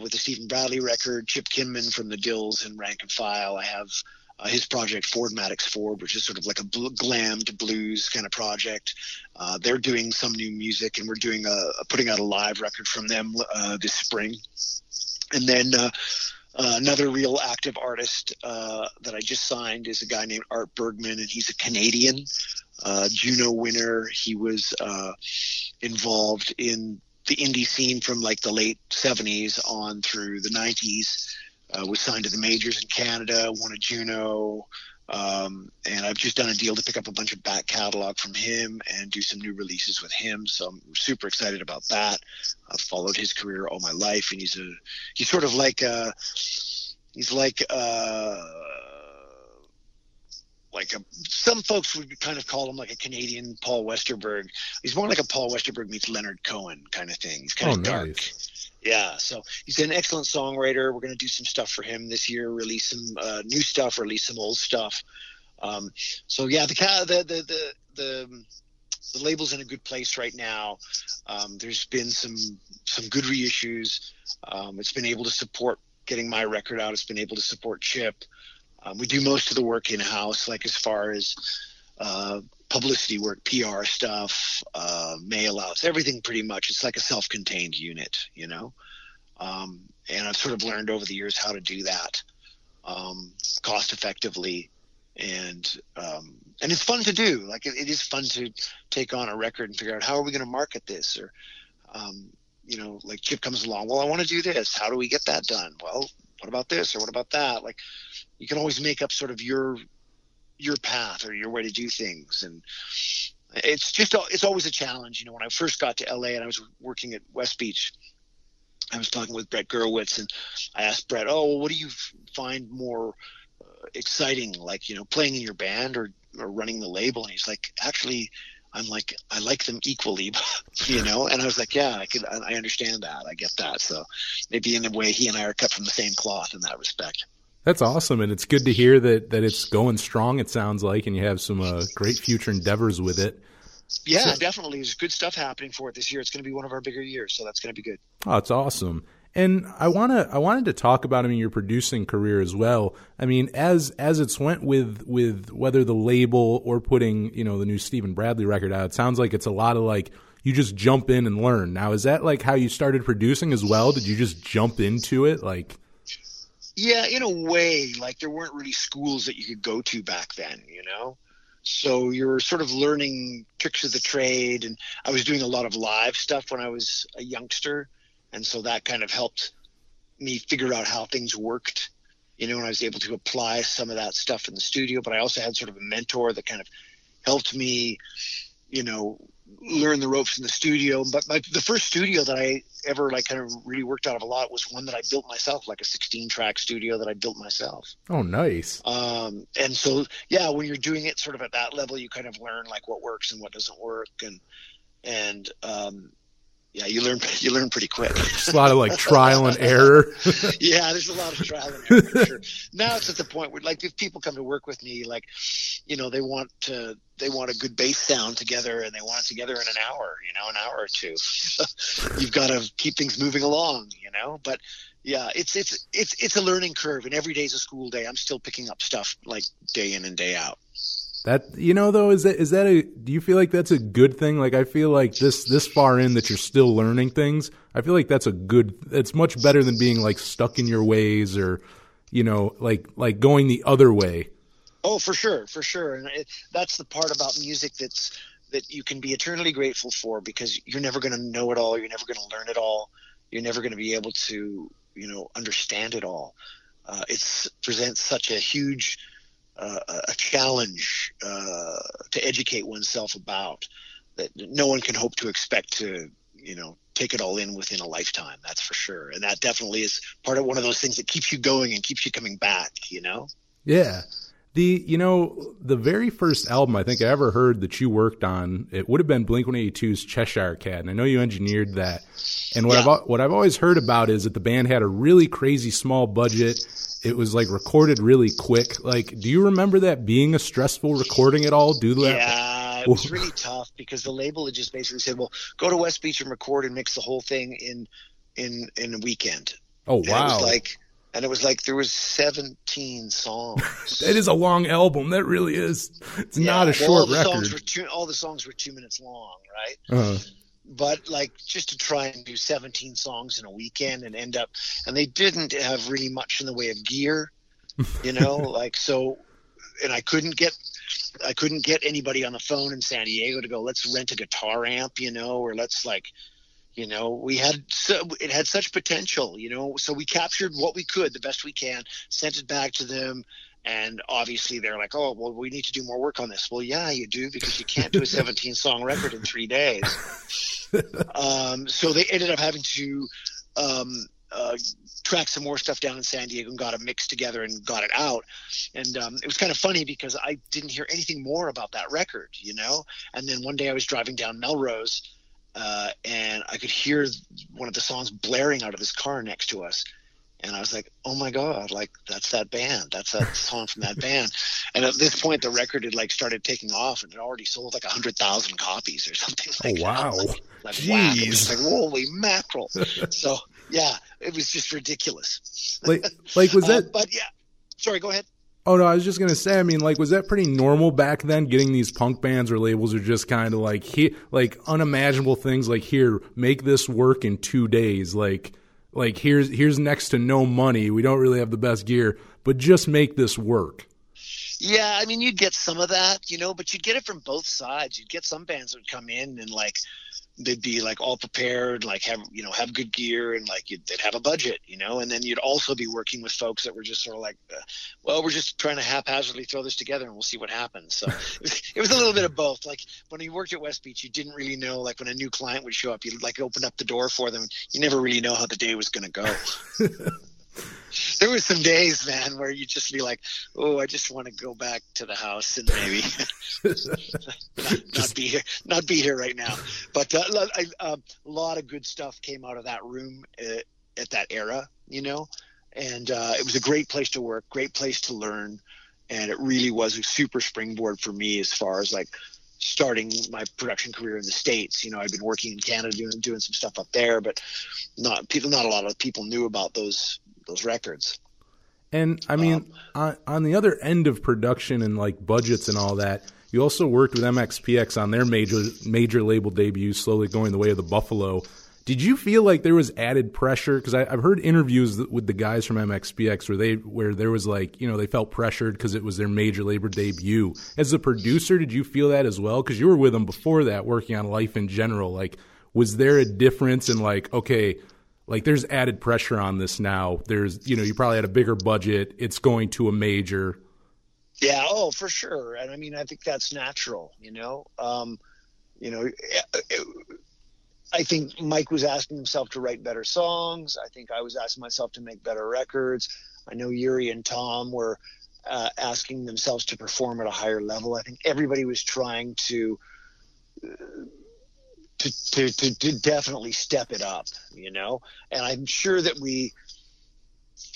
with the Steven Bradley record, Chip Kinman from The Nils and Rank and File. I have his project, Fordmatics Ford, which is sort of like a glam to blues kind of project. They're doing some new music, and we're doing putting out a live record from them this spring. And then another real active artist that I just signed is a guy named Art Bergman, and he's a Canadian Juno winner. He was involved in the indie scene from like the late 70s on through the 90s, was signed to the majors in Canada, won a Juno, and I've just done a deal to pick up a bunch of back catalog from him and do some new releases with him, so I'm super excited about that. I've followed his career all my life, and he's sort of like some folks would kind of call him like a Canadian Paul Westerberg. He's more like a Paul Westerberg meets Leonard Cohen kind of thing. He's kind of dark. Nice. Yeah. So he's an excellent songwriter. We're going to do some stuff for him this year, release some new stuff, release some old stuff. So yeah, the label's in a good place right now. There's been some good reissues. It's been able to support getting my record out. It's been able to support Chip. We do most of the work in-house, like as far as publicity work, PR stuff, mail-outs, everything pretty much. It's like a self-contained unit, you know? And I've sort of learned over the years how to do that cost-effectively. And it's fun to do. Like, it is fun to take on a record and figure out, how are we going to market this? Or, you know, like Chip comes along, well, I want to do this. How do we get that done? Well, what about this or what about that? Like, you can always make up sort of your path or your way to do things. And it's always a challenge. You know, when I first got to LA and I was working at West Beach, I was talking with Brett Gurewitz, and I asked Brett, well, what do you find more exciting? Like, you know, playing in your band or running the label? And he's like, actually, I like them equally, you know? And I was like, yeah, I understand that. I get that. So maybe in a way he and I are cut from the same cloth in that respect. That's awesome. And it's good to hear that it's going strong, it sounds like, and you have some great future endeavors with it. Yeah, so, definitely. There's good stuff happening for it this year. It's going to be one of our bigger years, so that's going to be good. Oh, it's awesome. And I wanted to talk about, I mean, your producing career as well. I mean, as it's went with whether the label or putting, you know, the new Steven Bradley record out, it sounds like it's a lot of like you just jump in and learn. Now, is that like how you started producing as well? Did you just jump into it? Like, yeah, in a way, like there weren't really schools that you could go to back then, you know? So you're sort of learning tricks of the trade. And I was doing a lot of live stuff when I was a youngster. And so that kind of helped me figure out how things worked, you know, and I was able to apply some of that stuff in the studio. But I also had sort of a mentor that kind of helped me, you know, learn the ropes in the studio. But the first studio that I ever like kind of really worked out of a lot was one that I built myself, like a 16-track studio that I built myself. Oh, nice. And so, yeah, when you're doing it sort of at that level, you kind of learn like what works and what doesn't work. And yeah, you learn pretty quick. It's a lot of like trial and error. Yeah, there's a lot of trial and error for sure. Now it's at the point where like if people come to work with me, like, you know, they want a good bass sound together, and they want it together in an hour, you know, an hour or two. You've got to keep things moving along, you know. But yeah, it's a learning curve, and every day's a school day. I'm still picking up stuff like day in and day out. That, you know, though, is that do you feel like that's a good thing? Like, I feel like this far in that you're still learning things, I feel like that's it's much better than being like stuck in your ways or, you know, like going the other way. Oh, for sure. And that's the part about music that you can be eternally grateful for, because you're never going to know it all. You're never going to learn it all. You're never going to be able to, you know, understand it all. It presents such a huge a challenge to educate oneself about, that no one can hope to expect to, you know, take it all in within a lifetime. That's for sure. And that definitely is part of one of those things that keeps you going and keeps you coming back, you know? Yeah. The very first album I think I ever heard that you worked on, it would have been Blink-182's Cheshire Cat. And I know you engineered that. And what I've always heard about is that the band had a really crazy small budget. It was like recorded really quick. Like, do you remember that being a stressful recording at all? It was really tough because the label had just basically said, well, go to West Beach and record and mix the whole thing in a weekend. Oh, wow. And it was like there was 17 songs. That is a long album. That really is. It's not a short record. All the songs were 2 minutes long, right? Uh-huh. But like just to try and do 17 songs in a weekend and end up, and they didn't have really much in the way of gear, you know, like so. And I couldn't get anybody on the phone in San Diego to go, let's rent a guitar amp, you know, or let's like, you know, it had such potential, you know, so we captured what we could, the best we can, sent it back to them. And obviously they're like, oh, well, we need to do more work on this. Well, yeah, you do, because you can't do a 17 song record in 3 days. So they ended up having to, track some more stuff down in San Diego and got it mixed together and got it out. And it was kind of funny because I didn't hear anything more about that record, you know? And then one day I was driving down Melrose and I could hear one of the songs blaring out of this car next to us. And I was like, oh my God, like that's that band. That's that song from that band. And at this point the record had like started taking off and it already sold like 100,000 copies or something like that. Oh, wow. Like, wow. It was like, holy mackerel. So yeah, it was just ridiculous. Like was that, but yeah, sorry, go ahead. Oh no, I was just going to say, I mean, like, was that pretty normal back then, getting these punk bands or labels are just kind of like, unimaginable things like, here, make this work in 2 days. Like here's next to no money. We don't really have the best gear, but just make this work. Yeah. I mean, you'd get some of that, you know, but you'd get it from both sides. You'd get some bands that would come in and like, they'd be like all prepared, like have good gear and like they'd have a budget, you know, and then you'd also be working with folks that were just sort of like, well, we're just trying to haphazardly throw this together and we'll see what happens. So it was a little bit of both. Like when you worked at West Beach, you didn't really know, like when a new client would show up, you like open up the door for them. You never really know how the day was going to go. There were some days, man, where you just be like, oh, I just want to go back to the house and maybe not be here right now. But a lot of good stuff came out of that room at that era, you know, and it was a great place to work, great place to learn. And it really was a super springboard for me as far as like starting my production career in the States. You know, I've been working in Canada doing some stuff up there, but not a lot of people knew about those records. And I mean, on the other end of production and like budgets and all that, you also worked with MXPX on their major label debut, Slowly Going the Way of the Buffalo. Did you feel like there was added pressure? Because I've heard interviews with the guys from MXPX where there was like, you know, they felt pressured because it was their major label debut. As a producer, did you feel that as well? Because you were with them before that, working on Life in General. Like, was there a difference in like, okay, like there's added pressure on this now. There's, you know, you probably had a bigger budget. It's going to a major. Yeah. Oh, for sure. And I mean, I think that's natural, you know, I think Mike was asking himself to write better songs. I think I was asking myself to make better records. I know Yuri and Tom were asking themselves to perform at a higher level. I think everybody was trying to definitely step it up, you know, and I'm sure that we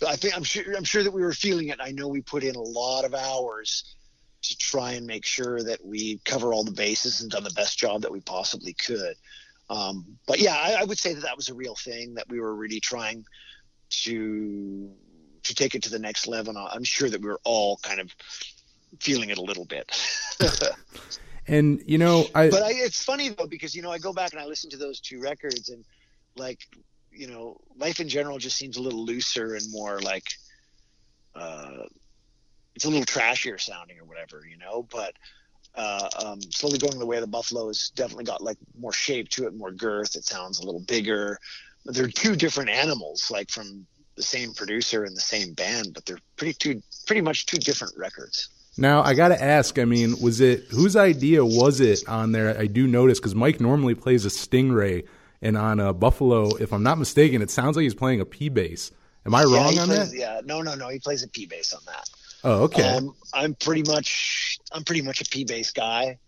were feeling it. I know we put in a lot of hours to try and make sure that we cover all the bases and done the best job that we possibly could. But yeah, I would say that was a real thing, that we were really trying to take it to the next level. I'm sure that we were all kind of feeling it a little bit. And, you know, But it's funny, though, because, you know, I go back and I listen to those two records and, like, you know, Life in General just seems a little looser and more like it's a little trashier sounding or whatever, you know. But Slowly Going the Way of the Buffalo has definitely got, like, more shape to it, more girth. It sounds a little bigger. They're two different animals, like, from the same producer and the same band, but they're pretty much two different records. Now, I got to ask, I mean, was it, whose idea was it on there? I do notice, because Mike normally plays a Stingray, and on Buffalo, if I'm not mistaken, it sounds like he's playing a P-bass. Am I wrong on that? Yeah, no, he plays a P-bass on that. Oh, okay. I'm pretty much a P-bass guy.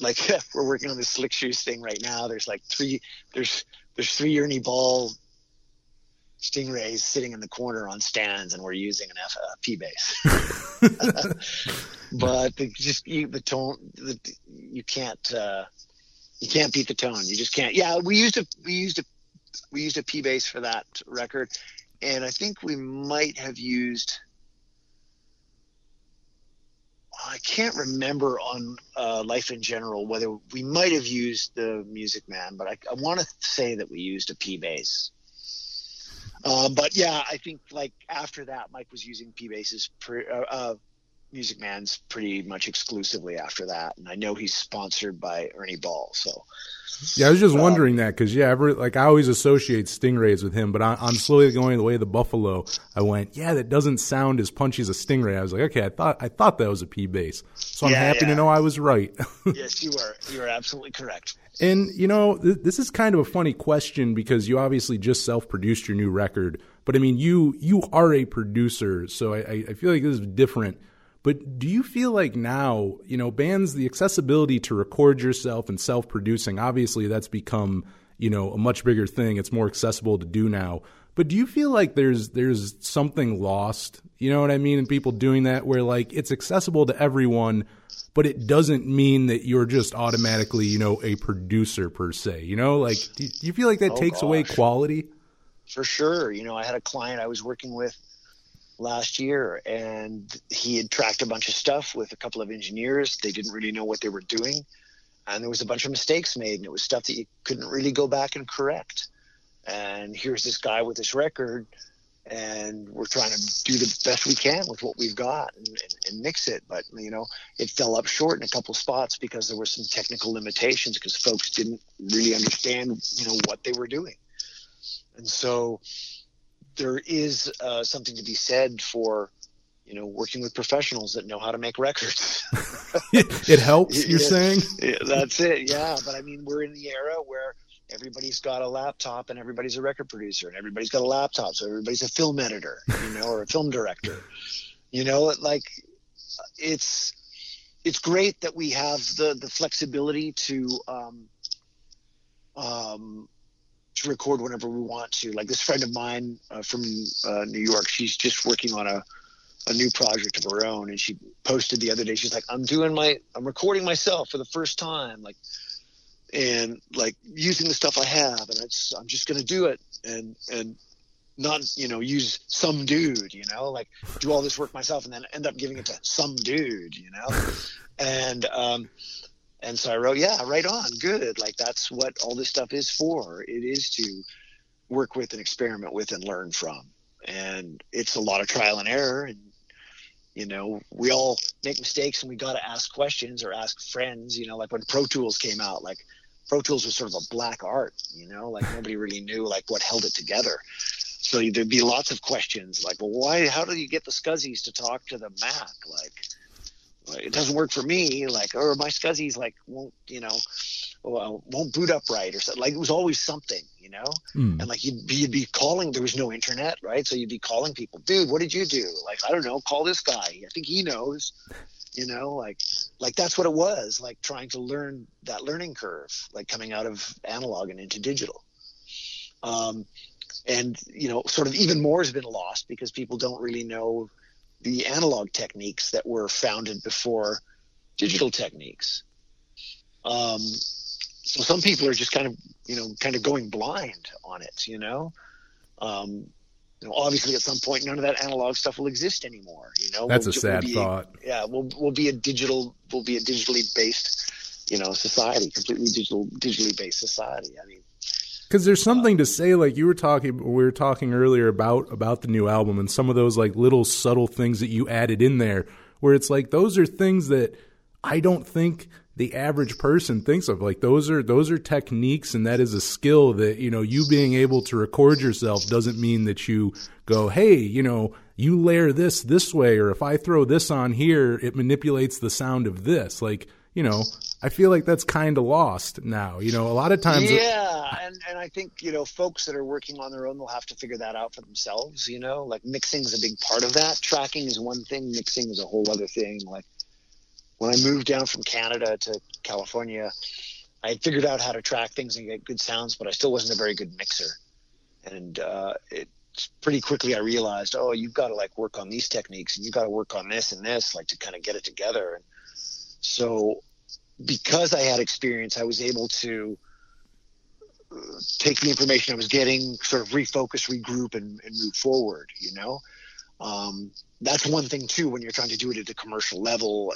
Like, we're working on this Slick Shoes thing right now. There's like three Ernie Ball Stingrays sitting in the corner on stands, and we're using an P bass. But you can't beat the tone. You just can't. Yeah, we used a P bass for that record, and I think we might have used, I can't remember on Life in General whether we might have used the Music Man, but I want to say that we used a P bass. But yeah, I think like after that, Mike was using P basses, Music Man's pretty much exclusively after that. And I know he's sponsored by Ernie Ball. So yeah, I was just wondering that, because yeah, I always associate Stingrays with him, but on Slowly Going the Way of the Buffalo, I went, yeah, that doesn't sound as punchy as a Stingray. I was like, okay, I thought that was a P bass. So I'm happy to know I was right. Yes, you were. You were absolutely correct. And, you know, this is kind of a funny question, because you obviously just self-produced your new record. But, I mean, you are a producer, so I feel like this is different. But do you feel like now, you know, bands, the accessibility to record yourself and self-producing, obviously that's become, you know, a much bigger thing. It's more accessible to do now. But do you feel like there's something lost, you know what I mean, in people doing that, where, like, it's accessible to everyone, but it doesn't mean that you're just automatically, you know, a producer per se, you know, like, do you feel like that takes away quality? For sure. You know, I had a client I was working with last year, and he had tracked a bunch of stuff with a couple of engineers. They didn't really know what they were doing, and there was a bunch of mistakes made, and it was stuff that you couldn't really go back and correct. And here's this guy with this record, and we're trying to do the best we can with what we've got and mix it. But, you know, it fell up short in a couple spots because there were some technical limitations, because folks didn't really understand, you know, what they were doing. And so there is something to be said for, you know, working with professionals that know how to make records. It helps, you're saying? Yeah, that's it, yeah. But, I mean, we're in the era where everybody's got a laptop, and everybody's a record producer, and everybody's got a laptop, so everybody's a film editor, you know, or a film director. You know, like, it's great that we have the flexibility to record whenever we want to. Like this friend of mine from New York, she's just working on a new project of her own, and she posted the other day, she's like, I'm recording myself for the first time, like, and like using the stuff I have, and I'm just going to do it and not, you know, use some dude, you know, like do all this work myself and then end up giving it to some dude, you know? And so I wrote, yeah, right on. Good. Like that's what all this stuff is for. It is to work with and experiment with and learn from. And it's a lot of trial and error, and, you know, we all make mistakes, and we got to ask questions or ask friends, you know, like when Pro Tools came out, like Pro Tools was sort of a black art, you know, like nobody really knew like what held it together. So there'd be lots of questions like, well, how do you get the SCSIs to talk to the Mac? Like it doesn't work for me. Like, or my SCSIs like won't, you know, won't boot up right or something. Like it was always something, you know, and like you'd be calling. There was no internet, right? So you'd be calling people, dude, what did you do? Like, I don't know, call this guy, I think he knows, you know, like that's what it was like, trying to learn that learning curve, like coming out of analog and into digital. And you know, sort of even more has been lost because people don't really know the analog techniques that were founded before digital techniques. So some people are just kind of going blind on it, you know? You know, obviously at some point, none of that analog stuff will exist anymore. You know, that's a sad thought. Yeah. We'll be a digitally based, you know, society, completely digitally based society. I mean, cause there's something to say, like we were talking earlier about the new album and some of those like little subtle things that you added in there where it's like, those are things that I don't think the average person thinks of. Like, those are techniques, and that is a skill that, you know, you being able to record yourself doesn't mean that you go, hey, you know, you layer this way, or if I throw this on here, it manipulates the sound of this. Like, you know, I feel like that's kind of lost now. You know, a lot of times. Yeah, and I think, you know, folks that are working on their own will have to figure that out for themselves, you know. Like, mixing is a big part of that. Tracking is one thing. Mixing is a whole other thing. Like, when I moved down from Canada to California, I had figured out how to track things and get good sounds, but I still wasn't a very good mixer. And it pretty quickly I realized, oh, you've got to, like, work on these techniques, and you've got to work on this and this, like, to kind of get it together. And so because I had experience, I was able to take the information I was getting, sort of refocus, regroup, and move forward, you know? That's one thing too, when you're trying to do it at the commercial level,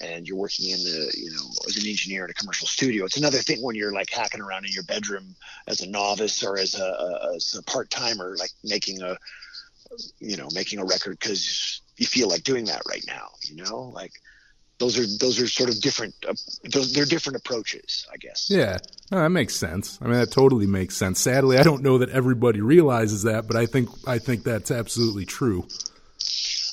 and you're working in the, you know, as an engineer in a commercial studio. It's another thing when you're, like, hacking around in your bedroom as a novice or as a part-timer, like making a record because you feel like doing that right now, you know, like those are sort of different, they're different approaches, I guess. Yeah. No, that makes sense. I mean, that totally makes sense. Sadly, I don't know that everybody realizes that, but I think that's absolutely true.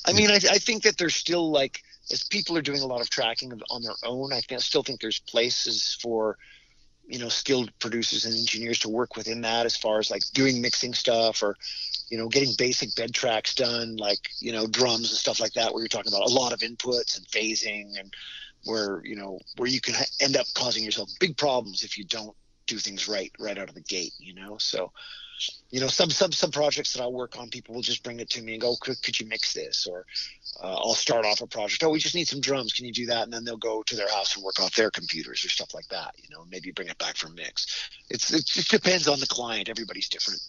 I mean, I think that there's still, like, as people are doing a lot of tracking on their own, I still think there's places for, you know, skilled producers and engineers to work within that, as far as, like, doing mixing stuff, or, you know, getting basic bed tracks done, like, you know, drums and stuff like that, where you're talking about a lot of inputs and phasing, and where, you know, where you can end up causing yourself big problems if you don't do things right out of the gate, you know? So, you know, some projects that I'll work on, people will just bring it to me and go, could you mix this? Or I'll start off a project, oh, we just need some drums, can you do that? And then they'll go to their house and work off their computers or stuff like that, you know, maybe bring it back for a mix. It depends on the client. Everybody's different.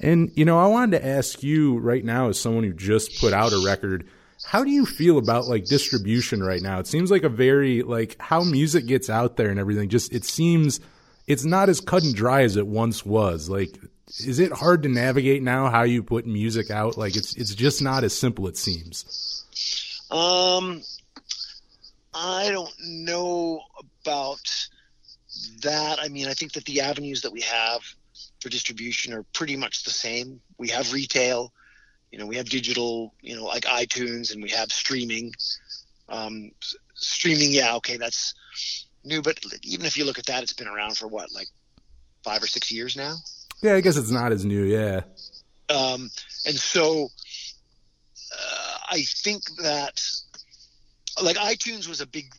And, you know, I wanted to ask you right now, as someone who just put out a record, how do you feel about, like, distribution right now? It seems like a very, like, how music gets out there and everything, just, it seems it's not as cut and dry as it once was. Like, is it hard to navigate now how you put music out? Like, it's just not as simple, it seems. I don't know about that. I mean, I think that the avenues that we have for distribution are pretty much the same. We have retail, you know, we have digital, you know, like iTunes, and we have streaming. Streaming, yeah, okay, that's new, but even if you look at that, it's been around for what, like 5 or 6 years now? Yeah, I guess it's not as new, yeah. And so I think that, like, iTunes was a big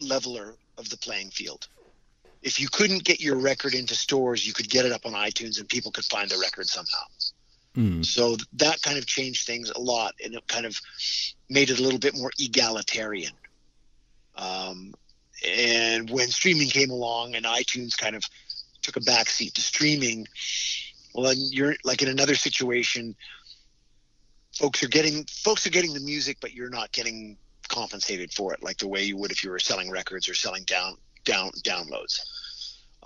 leveler of the playing field. If you couldn't get your record into stores, you could get it up on iTunes and people could find the record somehow. Mm. So that kind of changed things a lot, and it kind of made it a little bit more egalitarian. And when streaming came along and iTunes kind of took a backseat to streaming, well, then you're, like, in another situation, folks are getting the music, but you're not getting compensated for it, like the way you would if you were selling records or selling downloads.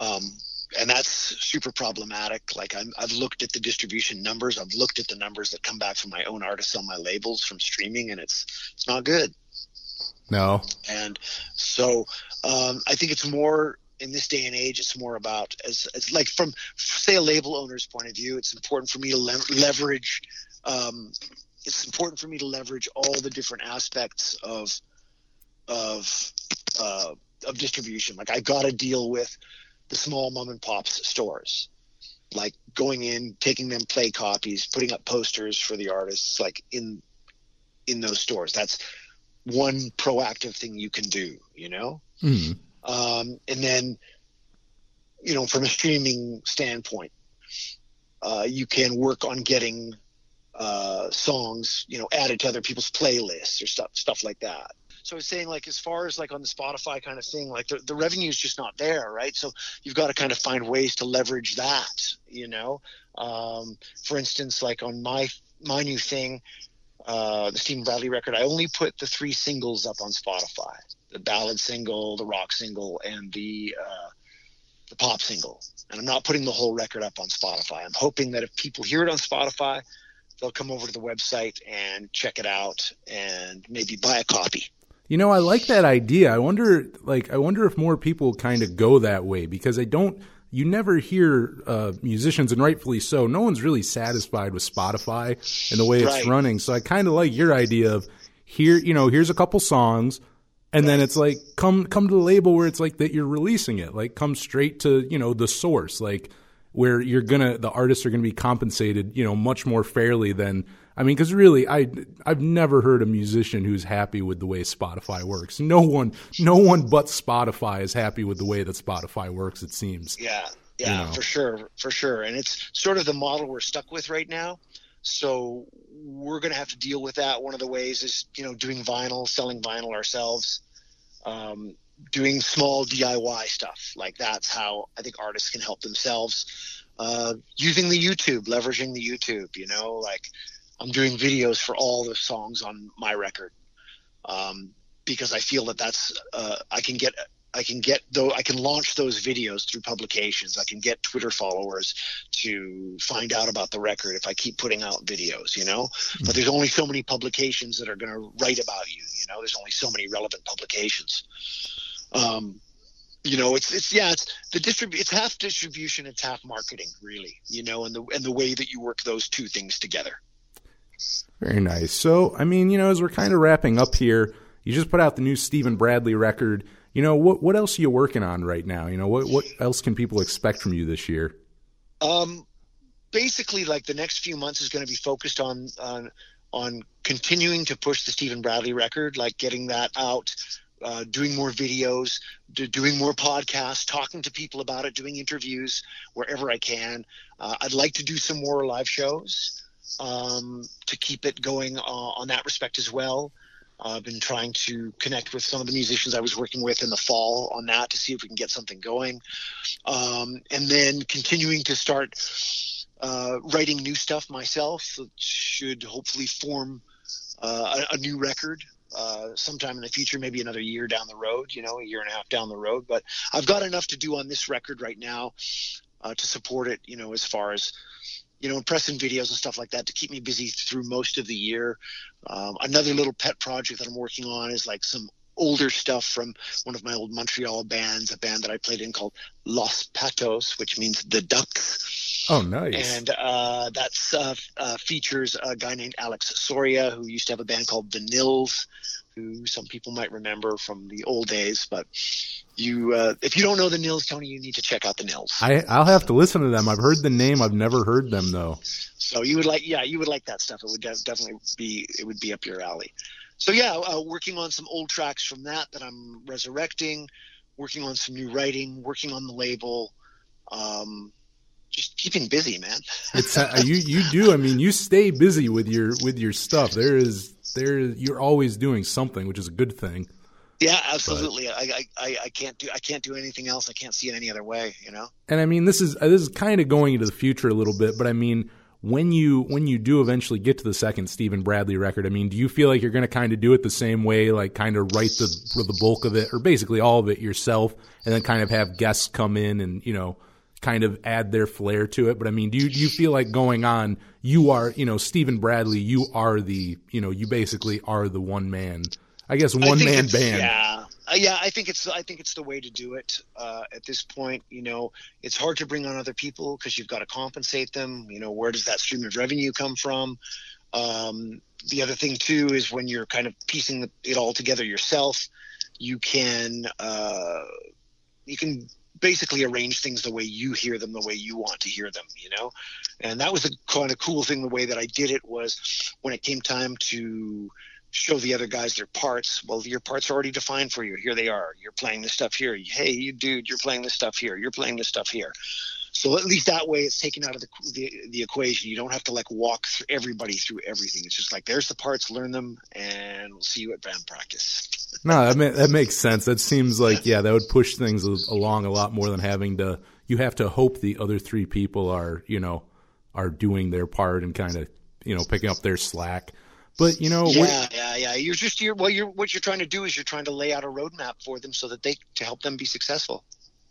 And that's super problematic. Like, I've looked at the distribution numbers. I've looked at the numbers that come back from my own artists on my labels from streaming, and it's not good. No. And so I think it's more, in this day and age, it's more about, as like, from, say, a label owner's point of view, it's important for me to leverage all the different aspects of distribution. Like, I got to deal with the small mom and pops stores, like going in, taking them play copies, putting up posters for the artists, like in those stores. That's one proactive thing you can do, you know? Mm-hmm. And then, you know, from a streaming standpoint, you can work on getting songs, you know, added to other people's playlists or stuff like that. So I was saying, like, as far as, like, on the Spotify kind of thing, like, the revenue is just not there, right? So you've got to kind of find ways to leverage that, you know. For instance, like, on my new thing, the Steven Bradley record, I only put the 3 singles up on Spotify: the ballad single, the rock single, and the pop single. And I'm not putting the whole record up on Spotify. I'm hoping that if people hear it on Spotify, they'll come over to the website and check it out and maybe buy a copy. You know, I like that idea. I wonder if more people kind of go that way, because you never hear musicians, and rightfully so, no one's really satisfied with Spotify and the way it's right. running. So I kind of like your idea of here's a couple songs. And then it's like, come to the label where it's like that you're releasing it, like come straight to, the source, like where the artists are going to be compensated, much more fairly than, I mean, because really I've never heard a musician who's happy with the way Spotify works. No one but Spotify is happy with the way that Spotify works, it seems. Yeah, for sure. And it's sort of the model we're stuck with right now. So we're going to have to deal with that. One of the ways is, doing vinyl, selling vinyl ourselves, doing small DIY stuff. Like that's how I think artists can help thusleveraging the YouTube, like I'm doing videos for all the songs on my record. Because I feel that's, I can launch those videos through publications. I can get Twitter followers to find out about the record if I keep putting out videos, Mm-hmm. But there's only so many publications that are going to write about you, There's only so many relevant publications. It's half distribution, it's half marketing, really, and the way that you work those two things together. Very nice. So, I mean, as we're kind of wrapping up here, you just put out the new Steven Bradley record. What else are you working on right now? What else can people expect from you this year? Basically, like the next few months is going to be focused on continuing to push the Steven Bradley record, like getting that out, doing more videos, doing more podcasts, talking to people about it, doing interviews wherever I can. I'd like to do some more live shows to keep it going on that respect as well. I've been trying to connect with some of the musicians I was working with in the fall on that to see if we can get something going. And then continuing to start writing new stuff myself, which should hopefully form a new record sometime in the future, maybe another year down the road, a year and a half down the road. But I've got enough to do on this record right now to support it, as far as pressing videos and stuff like that to keep me busy through most of the year. Another little pet project that I'm working on is like some older stuff from one of my old Montreal bands, a band that I played in called Los Patos, which means the ducks. Oh, nice. And that's features a guy named Alex Soria, who used to have a band called The Nils, who some people might remember from the old days, but if you don't know the Nils, Tony, you need to check out the Nils. I'll have to listen to them. I've heard the name. I've never heard them though. So you would like that stuff. It would definitely be, up your alley. So working on some old tracks from that I'm resurrecting, working on some new writing, working on the label, just keeping busy, man. It's you do. I mean, you stay busy with your stuff. You're always doing something, which is a good thing. Yeah, absolutely. But I can't do anything else. I can't see it any other way, And I mean, this is kind of going into the future a little bit, but I mean, when you do eventually get to the second Steven Bradley record, I mean, do you feel like you're going to kind of do it the same way, like kind of write the bulk of it or basically all of it yourself, and then kind of have guests come in and kind of add their flair to it? But I mean, do you feel like going on, you are, Steven Bradley, you are the, you basically are the one man band. Yeah. I think it's the way to do it. At this point, it's hard to bring on other people because you've got to compensate them. Where does that stream of revenue come from? The other thing too, is when you're kind of piecing it all together yourself, you can basically arrange things the way you hear them, the way you want to hear them, and that was the kind of cool thing. The way that I did it was when it came time to show the other guys their parts, well, your parts are already defined for you. Here they are. You're playing this stuff here. Hey, you dude, you're playing this stuff here. You're playing this stuff here. So at least that way it's taken out of the equation. You don't have to like walk through everybody through everything. It's just like, there's the parts, learn them, and we'll see you at band practice. No, that makes sense. That seems like, that would push things along a lot more than you have to hope the other three people are doing their part and kind of, picking up their slack. But what you're trying to do is you're trying to lay out a roadmap for them so that to help them be successful.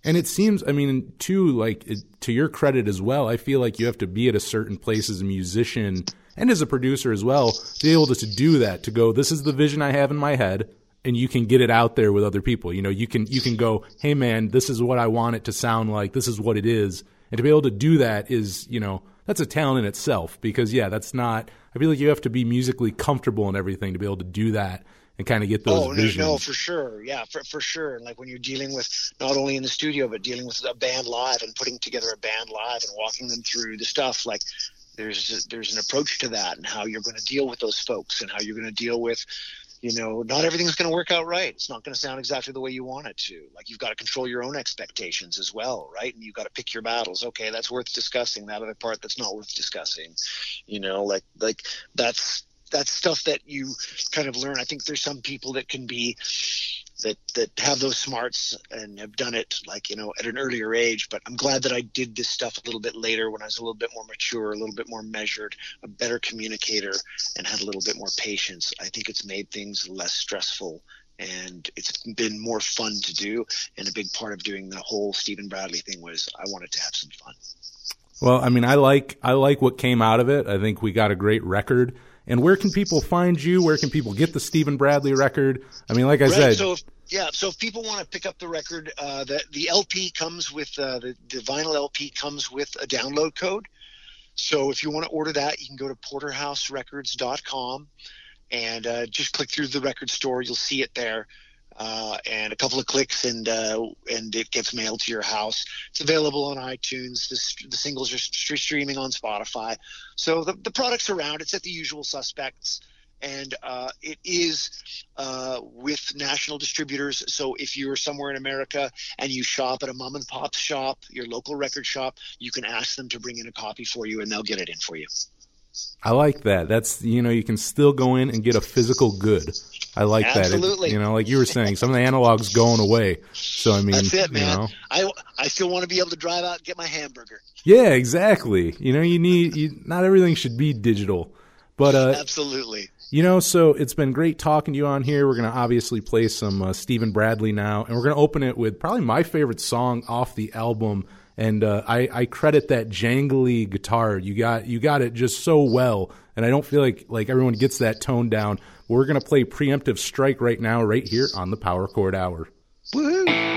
And it seems, I mean, too, like to your credit as well, I feel like you have to be at a certain place as a musician and as a producer as well to be able to do that, to go, this is the vision I have in my head, and you can get it out there with other people. You know, you can go, hey man, this is what I want it to sound like. This is what it is. And to be able to do that is, you know, that's a talent in itself, because yeah, that's not, I feel like you have to be musically comfortable and everything to be able to do that and kind of get those visions. No, for sure. Yeah, for sure. And like when you're dealing with not only in the studio, but dealing with a band live and putting together a band live and walking them through the stuff, like there's an approach to that and how you're going to deal with those folks and how you're going to deal with, you know, not everything's going to work out right. It's not going to sound exactly the way you want it to. Like you've got to control your own expectations as well, right? And you've got to pick your battles. Okay, that's worth discussing. That other part, that's not worth discussing. You know, like that's stuff that you kind of learn. I think there's some people that can be that have those smarts and have done it, like, you know, at an earlier age. But I'm glad that I did this stuff a little bit later when I was a little bit more mature, a little bit more measured, a better communicator, and had a little bit more patience. I think it's made things less stressful, and it's been more fun to do. And a big part of doing the whole Steven Bradley thing was I wanted to have some fun. Well, I mean, I like what came out of it. I think we got a great record. And where can people find you? Where can people get the Steven Bradley record? I mean, like I said. So if people want to pick up the record, the LP comes with the vinyl LP comes with a download code. So if you want to order that, you can go to porterhouserecords.com and just click through the record store. You'll see it there. And a couple of clicks and it gets mailed to your house. It's available on iTunes. The singles are streaming on Spotify. So the product's around. It's at the usual suspects. And it is with national distributors. So if you're somewhere in America and you shop at a mom and pop shop, your local record shop, you can ask them to bring in a copy for you and they'll get it in for you. I like that. That's, you know, you can still go in and get a physical good. I like Absolutely. That. It, you know, like you were saying, some of the analog's going away. So I mean, that's it, man. You know, I still want to be able to drive out and get my hamburger. Yeah, exactly. You know, not everything should be digital, but Absolutely. You know, so it's been great talking to you on here. We're going to obviously play some Steven Bradley now, and we're going to open it with probably my favorite song off the album. And I credit that jangly guitar. You got it just so well, and I don't feel like everyone gets that toned down. We're going to play Preemptive Strike right now, right here on the Power Chord Hour. Woohoo!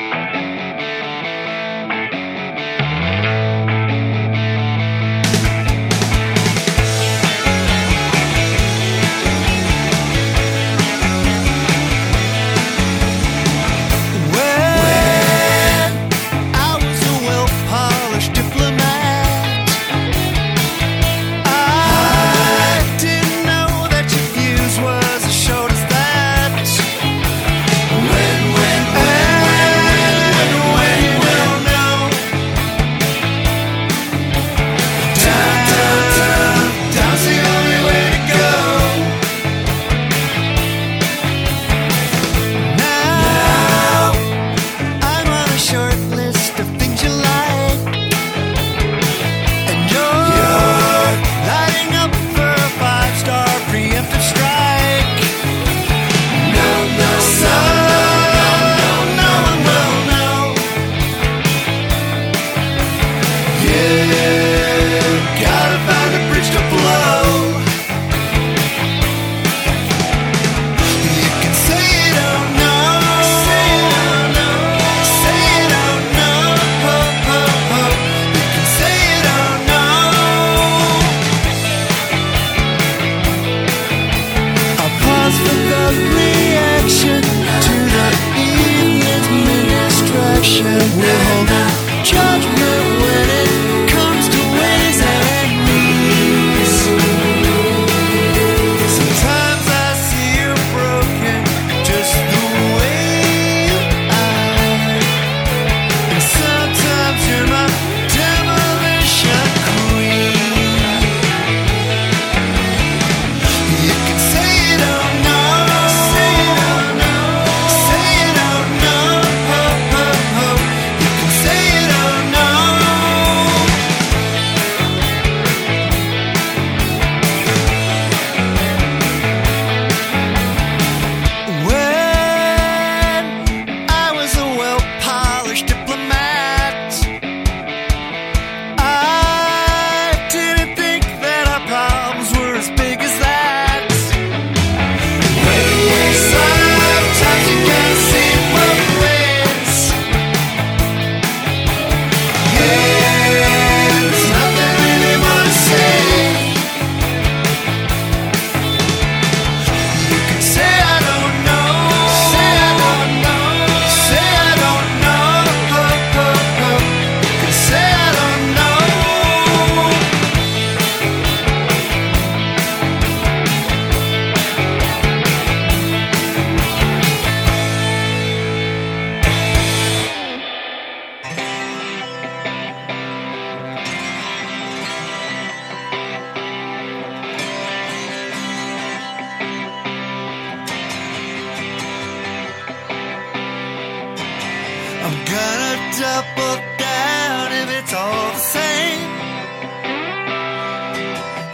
Heads up or down, if it's all the same.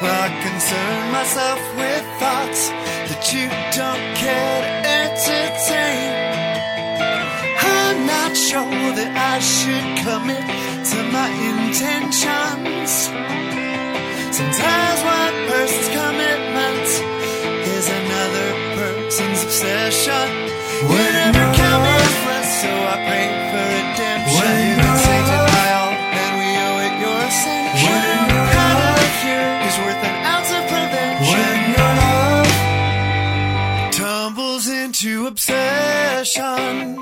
Well, I concern myself with thoughts that you don't care to entertain. I'm not sure that I should commit to my intentions. Sometimes one person's commitment is another person's obsession. We're never coming friends, so I pray for redemption. You've been sanctioned by all, and we owe it your ascension. How to live here is worth an ounce of prevention. When your love tumbles into obsession.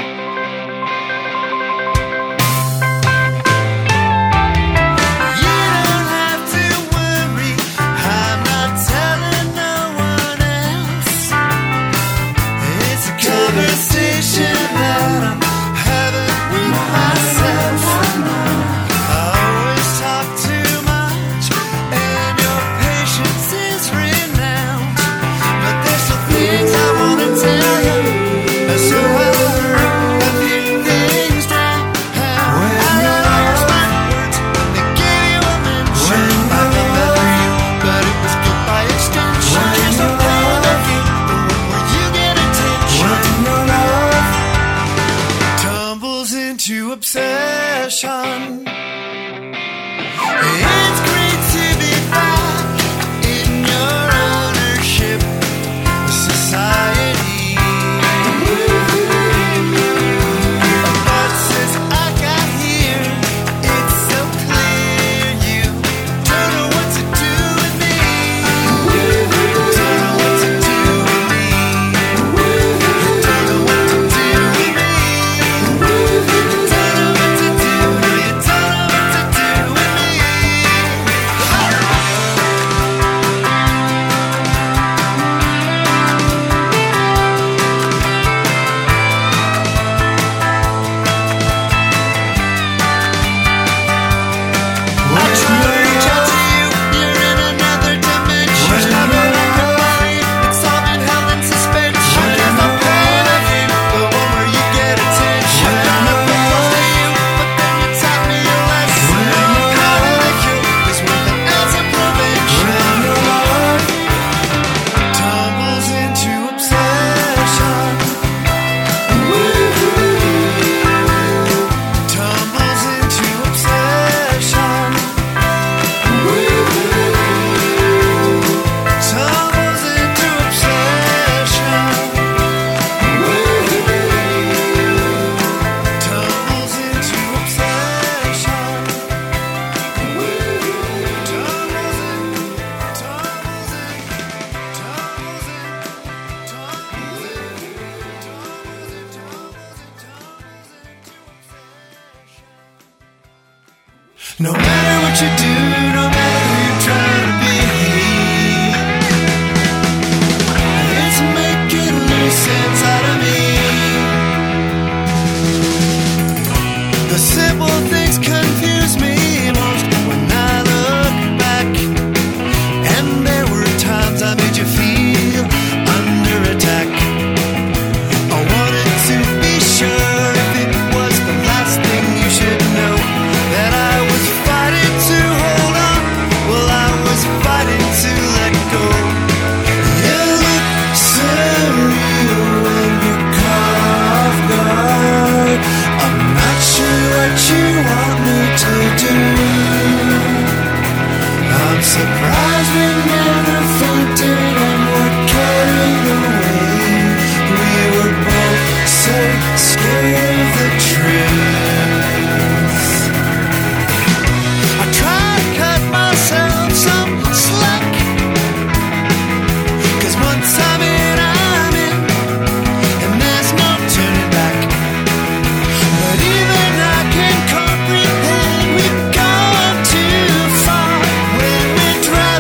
Drive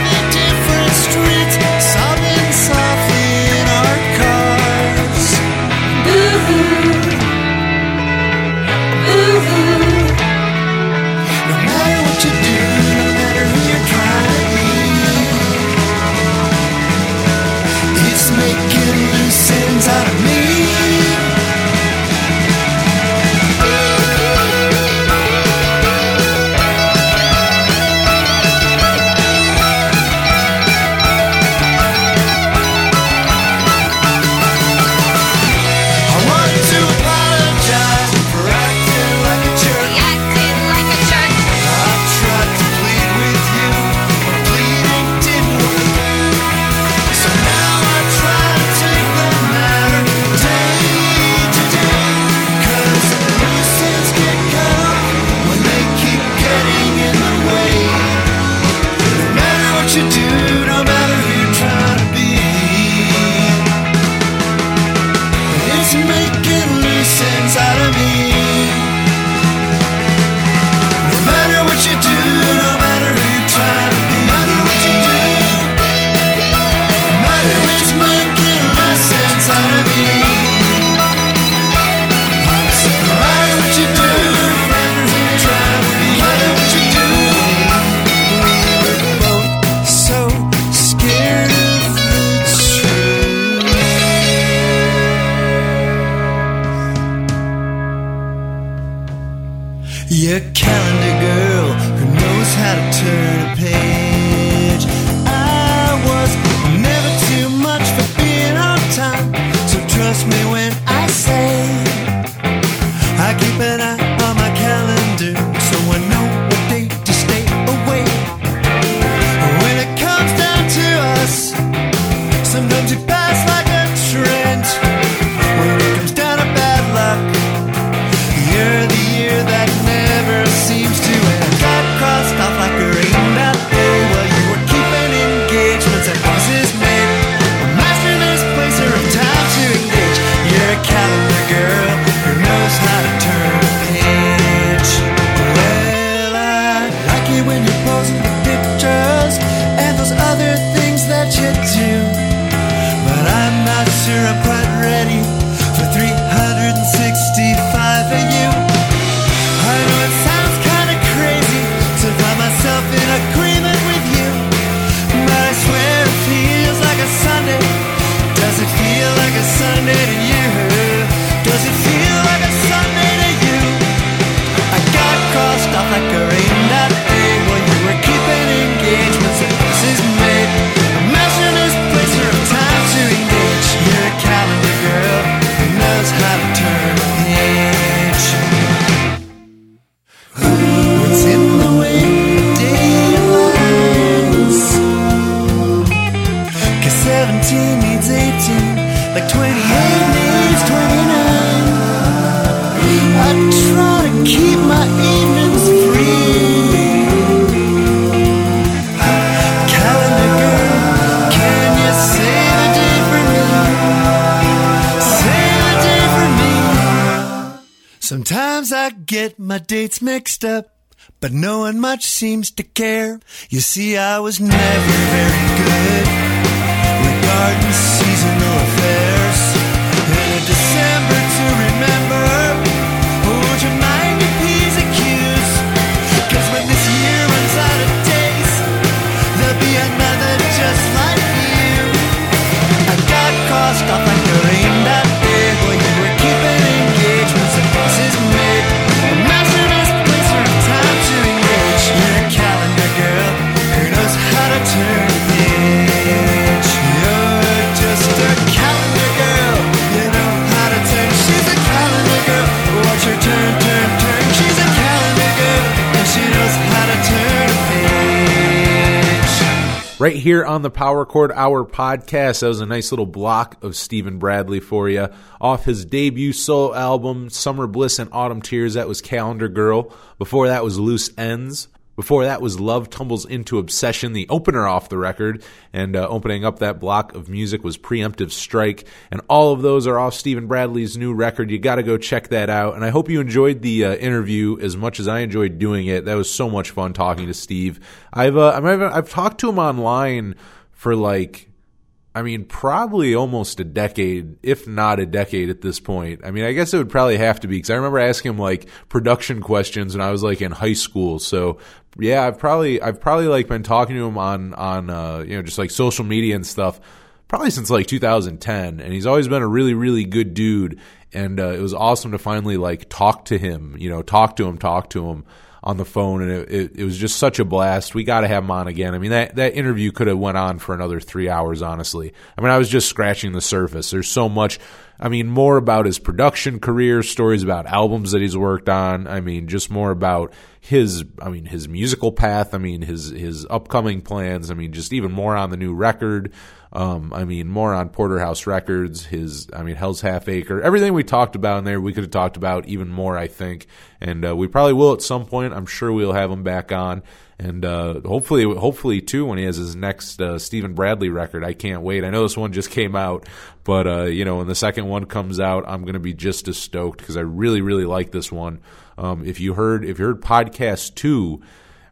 18 needs 18, like 28 needs 29. I try to keep my evenings free. Calendar girl, can you save a day for me? Save a day for me. Sometimes I get my dates mixed up, but no one much seems to care. You see, I was never very good regarding seasonal affairs. In a December to remember, would you mind your P's and Q's? 'Cause when this year runs out of days, there'll be another just like you. I got crossed off like the rain that day. Well, you were keeping engagements and promises made. Right here on the Power Chord Hour podcast, that was a nice little block of Steven Bradley for you. Off his debut solo album, Summer Bliss and Autumn Tears, that was Calendar Girl. Before that was Loose Ends. Before that was Love Tumbles into Obsession, the opener off the record. And opening up that block of music was Preemptive Strike. And all of those are off Steven Bradley's new record. You got to go check that out. And I hope you enjoyed the interview as much as I enjoyed doing it. That was so much fun talking to Steve. I've talked to him online for probably almost a decade, if not a decade at this point. I mean, I guess it would probably have to be, because I remember asking him, production questions when I was, in high school. So, yeah, I've probably been talking to him on social media and stuff probably since, 2010. And he's always been a really, really good dude. And it was awesome to finally, talk to him, talk to him on the phone, and it was just such a blast. We got to have him on again. I mean, that interview could have went on for another 3 hours, honestly. I mean, I was just scratching the surface. There's so much, more about his production career, stories about albums that he's worked on. Just more about his musical path. His upcoming plans. Just even more on the new record. More on Porterhouse Records, Hell's Half Acre. Everything we talked about in there, we could have talked about even more, I think. And we probably will at some point. I'm sure we'll have him back on. And hopefully too, when he has his next Steven Bradley record. I can't wait. I know this one just came out, but when the second one comes out, I'm going to be just as stoked, because I really, really like this one. If you heard podcast 2,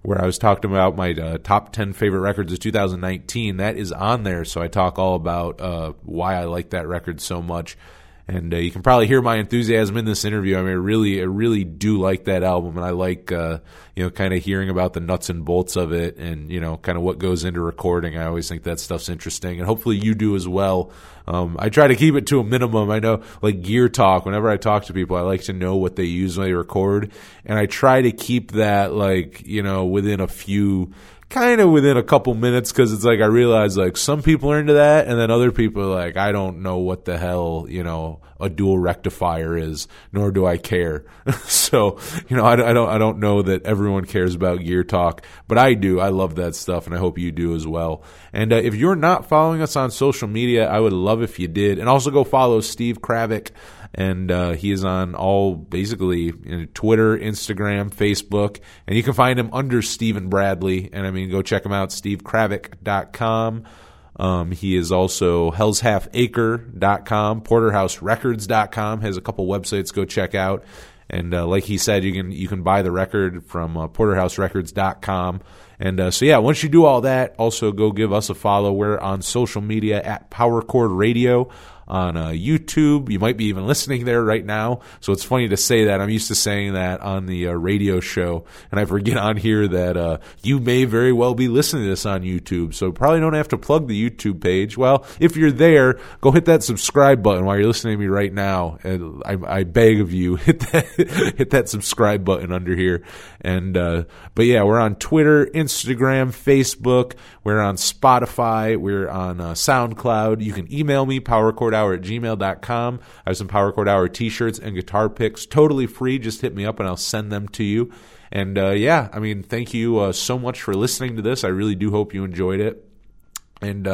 where I was talking about my top 10 favorite records of 2019, that is on there. So I talk all about why I like that record so much. And you can probably hear my enthusiasm in this interview. I really do like that album, and I like, kind of hearing about the nuts and bolts of it, and kind of what goes into recording. I always think that stuff's interesting, and hopefully you do as well. I try to keep it to a minimum. I know, gear talk. Whenever I talk to people, I like to know what they use when they record, and I try to keep that, within a few. Kind of within a couple minutes, because it's I realize some people are into that, and then other people are I don't know what the hell a dual rectifier is, nor do I care. So I don't know that everyone cares about gear talk, but I do. I love that stuff, and I hope you do as well. And if you're not following us on social media, I would love if you did, and also go follow Steve Kravac. And he is on all, basically, Twitter, Instagram, Facebook. And you can find him under Steven Bradley. And, go check him out, stevekravac.com. He is also hellshalfacre.com, porterhouserecords.com. Has a couple websites go check out. And like he said, you can buy the record from porterhouserecords.com. And so, yeah, once you do all that, also go give us a follow. We're on social media at Power Chord Radio. On YouTube, you might be even listening there right now. So it's funny to say that. I'm used to saying that on the radio show, and I forget on here that you may very well be listening to this on YouTube. So probably don't have to plug the YouTube page. Well, if you're there, go hit that subscribe button while you're listening to me right now. And I beg of you, hit that subscribe button under here. And but yeah, we're on Twitter, Instagram, Facebook. We're on Spotify. We're on SoundCloud. You can email me, powerchordhour@gmail.com. I have some Power Chord Hour t-shirts and guitar picks totally free. Just hit me up and I'll send them to you. And thank you so much for listening to this. I really do hope you enjoyed it. And,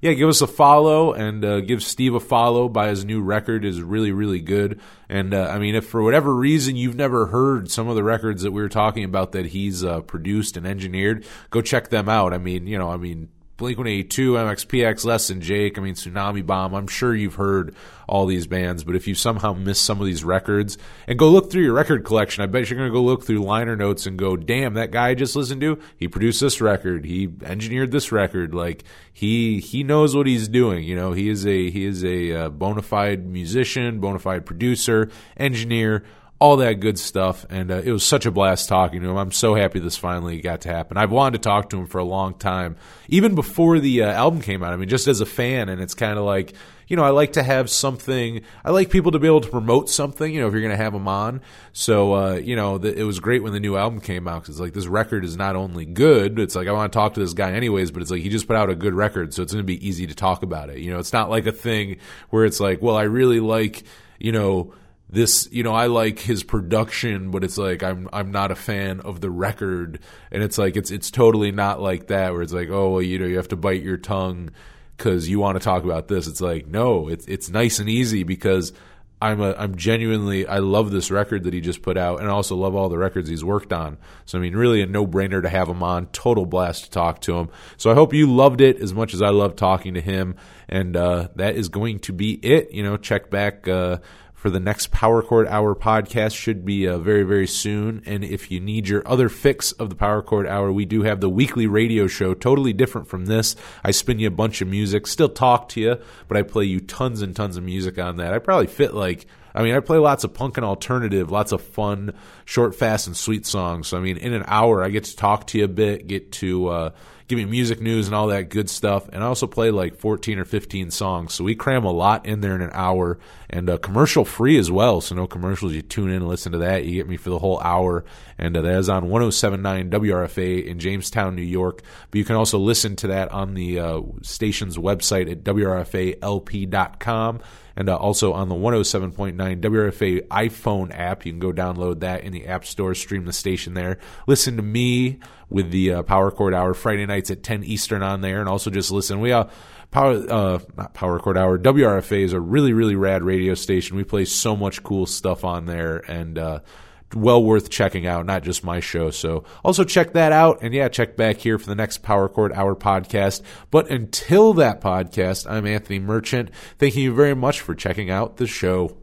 yeah, give us a follow and give Steve a follow. Buy his new record. Is really, really good. And, I mean, if for whatever reason you've never heard some of the records that we were talking about that he's produced and engineered, go check them out. I mean, you know, I mean, Blink-182, MXPX, Less Than Jake, I mean, Tsunami Bomb. I'm sure you've heard all these bands, but if you somehow missed some of these records, and go look through your record collection, I bet you're going to go look through liner notes and go, damn, that guy I just listened to, he produced this record, he engineered this record, like, he knows what he's doing, you know, he is a bona fide musician, bona fide producer, engineer, all that good stuff, and it was such a blast talking to him. I'm so happy this finally got to happen. I've wanted to talk to him for a long time, even before the album came out. I mean, just as a fan, and it's kind of like, you know, I like to have something, I like people to be able to promote something, you know, if you're going to have them on. So, you know, it was great when the new album came out, because it's like, this record is not only good, it's like, I want to talk to this guy anyways, but it's like, he just put out a good record, so it's going to be easy to talk about it. You know, it's not like a thing where it's like, well, I really like, you know, this, you know, I like his production, but it's like I'm not a fan of the record, and it's like it's totally not like that, where it's like, oh, well, you know, you have to bite your tongue because you want to talk about this. It's like, no, it's nice and easy, because I love this record that he just put out, and I also love all the records he's worked on. So, I mean, really a no-brainer to have him on. Total blast to talk to him. So I hope you loved it as much as I love talking to him, and that is going to be it. You know, check back for the next Power Chord Hour podcast. Should be very, very soon. And if you need your other fix of the Power Chord Hour, we do have the weekly radio show, totally different from this. I spin you a bunch of music, still talk to you, but I play you tons and tons of music on that. I probably fit like, I mean, I play lots of punk and alternative, lots of fun, short, fast, and sweet songs. So, I mean, in an hour, I get to talk to you a bit, get to give me music news and all that good stuff. And I also play like 14 or 15 songs. So we cram a lot in there in an hour, and commercial free as well. So no commercials. You tune in and listen to that. You get me for the whole hour. And that is on 107.9 WRFA in Jamestown, New York. But you can also listen to that on the station's website at WRFALP.com. And also on the 107.9 WRFA iPhone app. You can go download that in the App Store, stream the station there. Listen to me with the Power Chord Hour Friday nights at 10 Eastern on there. And also just listen. We not Power Chord Hour, WRFA is a really, really rad radio station. We play so much cool stuff on there, and well worth checking out, not just my show. So also check that out. And, yeah, check back here for the next Power Chord Hour podcast. But until that podcast, I'm Anthony Merchant. Thank you very much for checking out the show.